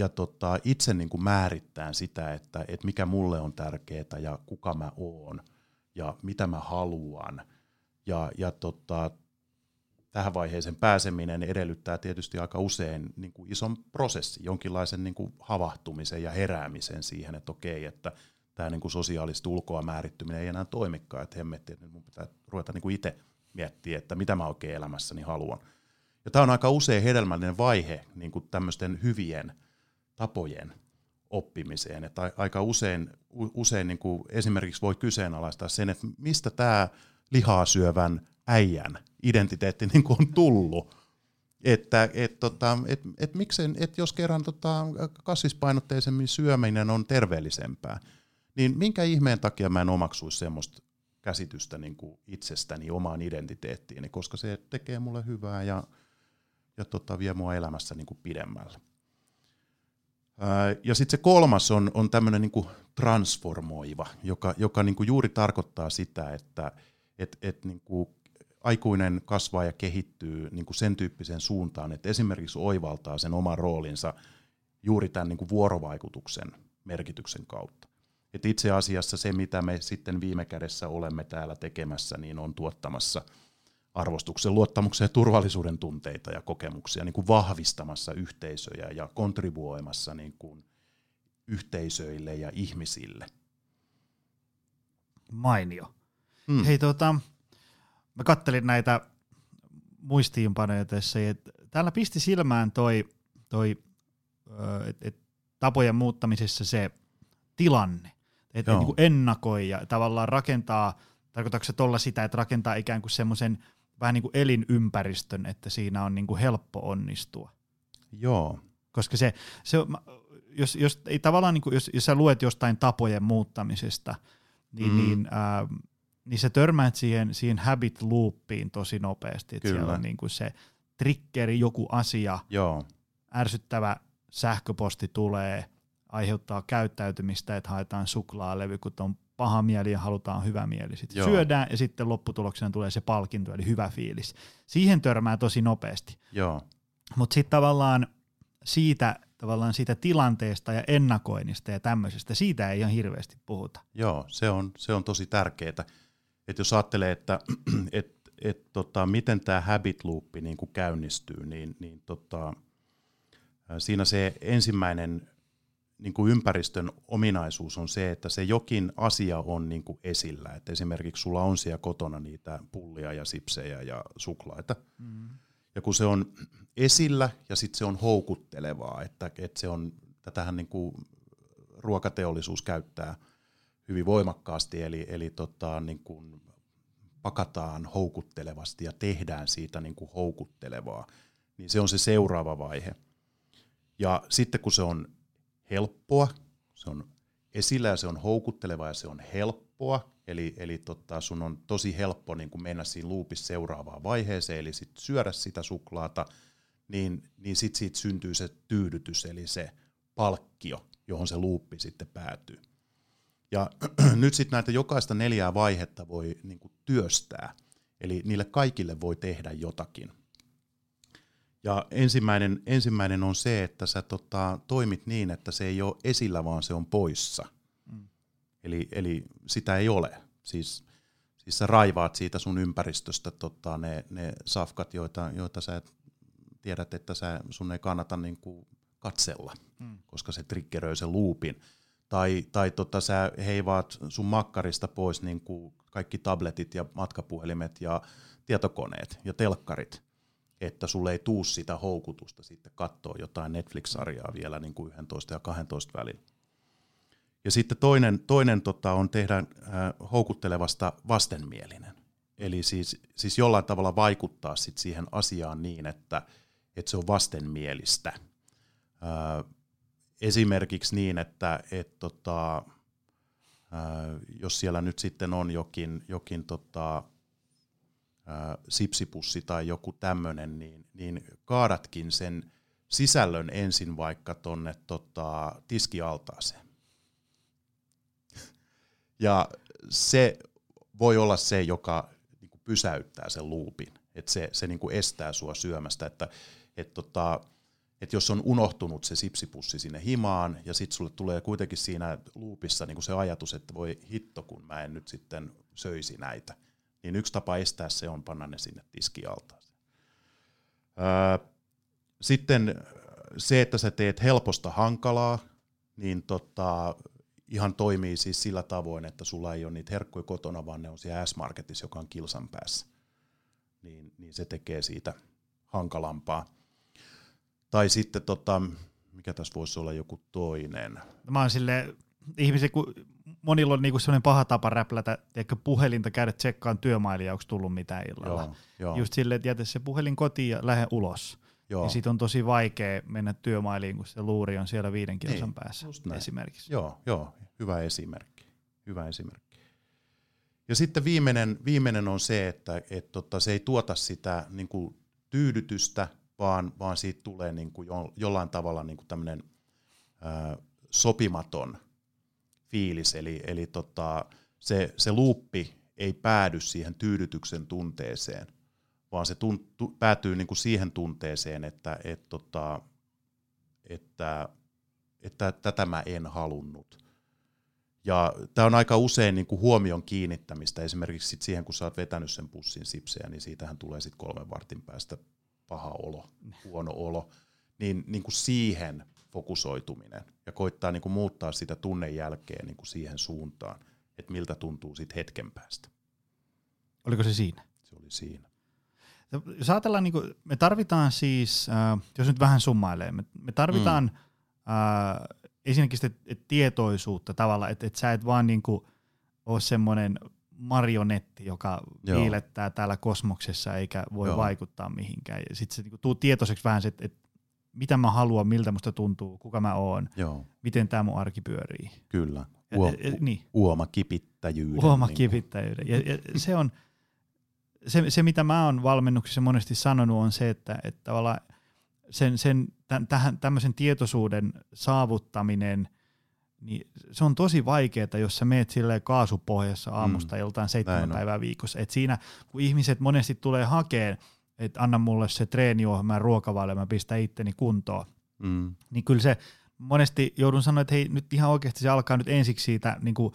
itse niin kuin määrittää sitä, että mikä mulle on tärkeää ja kuka mä oon ja mitä mä haluan. Ja tähän vaiheeseen pääseminen edellyttää tietysti aika usein niin kuin ison prosessin, jonkinlaisen niin kuin havahtumisen ja heräämisen siihen, että okei, että tämä niin kuin sosiaalista ulkoa määrittyminen ei enää toimikaan, että hemmetti, että mun pitää ruveta niin kuin itse miettimään, että mitä mä oikein elämässäni haluan. Ja tämä on aika usein hedelmällinen vaihe niin kuin tämmöisten hyvien tapojen oppimiseen, että aika usein niin kuin esimerkiksi voi kyseenalaistaa sen, että mistä tämä lihaa syövän äijän identiteetti niin kuin on tullut, että jos kerran kasvispainotteisemmin syöminen on terveellisempää, niin minkä ihmeen takia mä en omaksuisi semmoista käsitystä niin kuin itsestäni, omaan identiteettiini, koska se tekee mulle hyvää ja vie mua elämässä niin kuin pidemmälle. Ja sitten se kolmas on tämmöinen niin kuin transformoiva, joka niin kuin juuri tarkoittaa sitä, että niin kuin aikuinen kasvaa ja kehittyy niin kuin sen tyyppiseen suuntaan, että esimerkiksi oivaltaa sen oman roolinsa juuri tämän niin kuin vuorovaikutuksen merkityksen kautta. Et itse asiassa se, mitä me sitten viime kädessä olemme täällä tekemässä, niin on tuottamassa arvostuksen, luottamuksen ja turvallisuuden tunteita ja kokemuksia, niin kuin vahvistamassa yhteisöjä ja kontribuoimassa niin kuin yhteisöille ja ihmisille. Mainio. Hei, mä kattelin näitä muistiinpanoja tässä, ja täällä pisti silmään toi tapojen muuttamisessa se tilanne, että niinku ennakoi ja tavallaan rakentaa, tarkoitatko se tuolla sitä, että rakentaa ikään kuin semmoisen vähän niin kuin elinympäristön, että siinä on niin kuin helppo onnistua. Joo. Koska se jos ei tavallaan niin kuin, jos sä luet jostain tapojen muuttamisesta, niin sä törmäät siihen habit loopiin tosi nopeasti, että siellä on niin kuin se triggeri, joku asia, joo, ärsyttävä sähköposti tulee, aiheuttaa käyttäytymistä, että haetaan suklaalevy, kun on paha mieli ja halutaan hyvä mieli. Sitten syödään ja sitten lopputuloksena tulee se palkinto, eli hyvä fiilis. Siihen törmää tosi nopeasti. Mutta sitten tavallaan siitä tilanteesta ja ennakoinnista ja tämmöisestä, siitä ei ihan hirveästi puhuta. Joo, se on tosi tärkeää. Et jos ajattelee, että miten tämä habit loopi niin kun käynnistyy, niin siinä se ensimmäinen niin kuin ympäristön ominaisuus on se, että se jokin asia on niin kuin esillä. Et esimerkiksi sulla on siellä kotona niitä pullia ja sipsejä ja suklaita. Mm. Ja kun se on esillä ja sitten se on houkuttelevaa, että se on, tätähän niin kuin ruokateollisuus käyttää hyvin voimakkaasti, eli niin kuin pakataan houkuttelevasti ja tehdään siitä niin kuin houkuttelevaa, niin se on se seuraava vaihe. Ja sitten kun se on helppoa, se on esillä ja se on houkuttelevaa ja se on helppoa, eli sun on tosi helppo niin kun mennä siinä loopissa seuraavaan vaiheeseen, eli sit syödä sitä suklaata, niin sitten siitä syntyy se tyydytys, eli se palkkio, johon se loopi sitten päätyy. Ja nyt sitten näitä jokaista 4 vaihetta voi niin kun työstää, eli niille kaikille voi tehdä jotakin. Ja ensimmäinen on se, että sä toimit niin, että se ei ole esillä, vaan se on poissa. Mm. Eli sitä ei ole. Siis sä raivaat siitä sun ympäristöstä ne safkat, joita sä tiedät, että sun ei kannata niinku katsella, koska se triggeröi sen loopin. Tai sä heivaat sun makkarista pois niinku kaikki tabletit ja matkapuhelimet ja tietokoneet ja telkkarit, että sulle ei tuu sitä houkutusta sitten katsoa jotain Netflix-sarjaa vielä niin kuin 11 ja 12 välillä. Ja sitten toinen on tehdä houkuttelevasta vastenmielinen. Eli siis jollain tavalla vaikuttaa sitten siihen asiaan niin, että se on vastenmielistä. Esimerkiksi niin, että jos siellä nyt sitten on jokin sipsipussi tai joku tämmöinen, niin kaadatkin sen sisällön ensin vaikka tonne tiskialtaaseen. Ja se voi olla se, joka niinku pysäyttää sen loopin, että se niinku estää sua syömästä, että jos on unohtunut se sipsipussi sinne himaan ja sitten sulle tulee kuitenkin siinä loopissa niinku se ajatus, että voi hitto, kun mä en nyt sitten söisi näitä. Niin yksi tapa estää se on panna ne sinne tiskialtaaseen. Sitten se, että sä teet helposta hankalaa, niin ihan toimii siis sillä tavoin, että sulla ei ole niitä herkkuja kotona, vaan ne on siellä S-marketissa, joka on kilsan päässä. Niin se tekee siitä hankalampaa. Tai sitten, mikä tässä voisi olla joku toinen? Mä oon silleen, ihmisiä, kun monilla on niinku sellainen paha tapa räplätä puhelinta, käydä tsekkaan työmailia, onko tullut mitään illalla. Joo. Just silleen, että jätä se puhelin kotiin ja lähde ulos. Niin sit on tosi vaikea mennä työmailiin, kun se luuri on siellä 5 kilsan päässä esimerkiksi. Joo. Hyvä esimerkki. Ja sitten viimeinen on se, että se ei tuota sitä niinku tyydytystä, vaan siitä tulee niinku jollain tavalla niinku tämmöinen sopimaton fiilis, eli se looppi ei päädy siihen tyydytyksen tunteeseen, vaan se päätyy niinku siihen tunteeseen, että tätä mä en halunnut. Ja tämä on aika usein niinku huomion kiinnittämistä, esimerkiksi sit siihen, kun sä oot vetänyt sen pussin sipsejä, niin siitähän tulee sit 3 vartin päästä paha olo, huono olo, niin niinku siihen fokusoituminen ja koittaa niinku muuttaa sitä tunne jälkeen niinku siihen suuntaan, että miltä tuntuu sit hetken päästä. Oliko se siinä? Se oli siinä. Jos ajatellaan, niinku, me tarvitaan siis, jos nyt vähän summailee, me tarvitaan ensinnäkin sitä tietoisuutta tavallaan, että sä et vaan niinku ole semmoinen marionetti, joka viilettää täällä kosmoksessa eikä voi vaikuttaa mihinkään. Sitten se niinku tuu tietoiseksi vähän se, että mitä mä haluan, miltä musta tuntuu, kuka mä oon, miten tää mun arki pyörii. Kyllä, uomakipittäjyyden. Niin. Ja se on, se mitä mä oon valmennuksissa monesti sanonut, on se, että tavallaan tämmöisen tietoisuuden saavuttaminen, niin se on tosi vaikeaa, jos sä meet silleen kaasupohjassa aamusta iltaan 7 päivää viikossa. Et siinä, kun ihmiset monesti tulee hakemaan, että anna mulle se treeniohjelma, ruokavaille, mä pistän itteni kuntoon, niin kyllä se monesti joudun sanoa, että hei, nyt ihan oikeasti se alkaa nyt ensiksi siitä niin kuin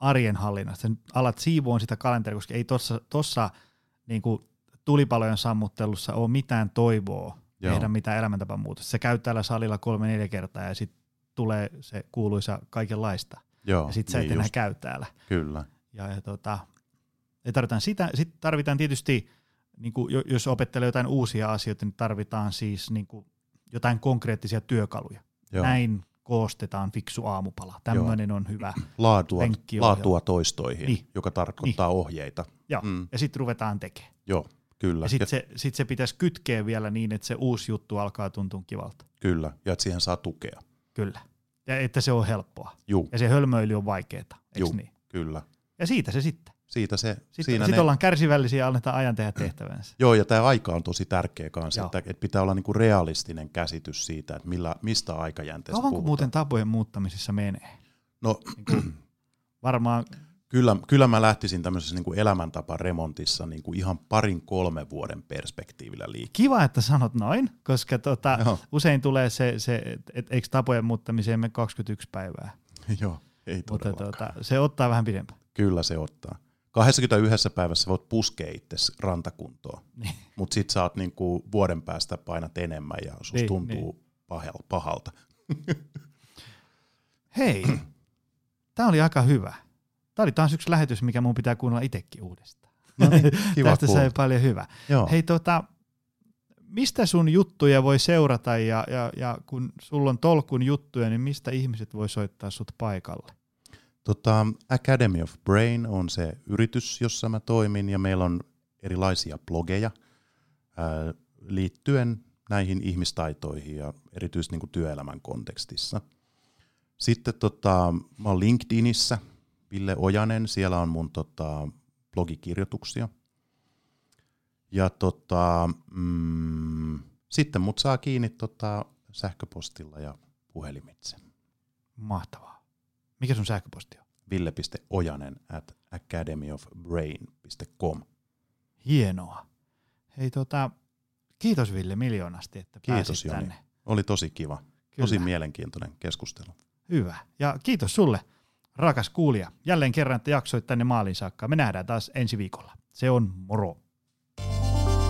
arjen hallinnasta. Nyt alat siivoon sitä kalenteria, koska ei tuossa niin kuin tulipalojen sammuttelussa ole mitään toivoa tehdä mitään elämäntapamuutosta. Se käy täällä salilla 3-4 kertaa ja sitten tulee se kuuluisa kaikenlaista. Joo, ja sitten sä et enää käy täällä. Kyllä. Ja tarvitaan sitä. Sitten tarvitaan tietysti, niin kuin, jos opettelee jotain uusia asioita, niin tarvitaan siis niin kuin jotain konkreettisia työkaluja. Joo. Näin koostetaan fiksu aamupala. Tämmöinen on hyvä. Laatua toistoihin, joka tarkoittaa ohjeita. Joo. Ja sitten ruvetaan tekemään. Joo, kyllä. Ja sitten se pitäisi kytkeä vielä niin, että se uusi juttu alkaa tuntua kivalta. Kyllä, ja että siihen saa tukea. Kyllä, ja että se on helppoa. Juu. Ja se hölmöily on vaikeeta, eikö niin? Kyllä. Ja siitä se sitten. Sitten ollaan kärsivällisiä ja annetaan ajan tehdä tehtävänsä. Joo, ja tämä aika on tosi tärkeä kanssa, että pitää olla niinku realistinen käsitys siitä, että mistä aikajänteessä puhutaan. Kauanko muuten tapojen muuttamisessa menee? No, varmaan. Kyllä mä lähtisin tämmöisessä niinku elämäntaparemontissa niinku ihan 2-3 vuoden perspektiivillä liikkeelle. Kiva, että sanot noin, koska usein tulee se että eikö tapojen muuttamiseen mene 21 päivää. Joo, ei todellakaan. Mutta se ottaa vähän pidempään. Kyllä se ottaa. 21 päivässä voit puskea itsesi rantakuntoon, mutta sit sä oot niinku vuoden päästä painat enemmän ja susta tuntuu pahalta. Hei, tää oli aika hyvä. Tämä oli taas yksi lähetys, mikä mun pitää kuunnella itsekin uudestaan. No niin, kiva. Tästä sai paljon hyvää. Hei, mistä sun juttuja voi seurata ja kun sulla on tolkun juttuja, niin mistä ihmiset voi soittaa sut paikalle? Academy of Brain on se yritys, jossa mä toimin, ja meillä on erilaisia blogeja liittyen näihin ihmistaitoihin ja erityisesti niin kuin työelämän kontekstissa. Sitten mä oon LinkedInissä. Ville Ojanen, siellä on mun blogikirjoituksia. Ja sitten mut saa kiinni sähköpostilla ja puhelimitse. Mahtavaa. Mikä sun sähköposti on? ville.ojanen@academyofbrain.com. Hienoa. Hei kiitos Ville miljoonasti, että pääsit tänne. Kiitos Joni, oli tosi kiva. Kyllä. Tosi mielenkiintoinen keskustelu. Hyvä, ja kiitos sulle. Rakas kuulija, jälleen kerran, että jaksoit tänne maaliin saakka. Me nähdään taas ensi viikolla. Se on moro.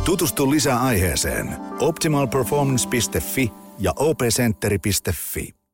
Tutustu lisää aiheeseen optimalperformance.fi ja opcenteri.fi.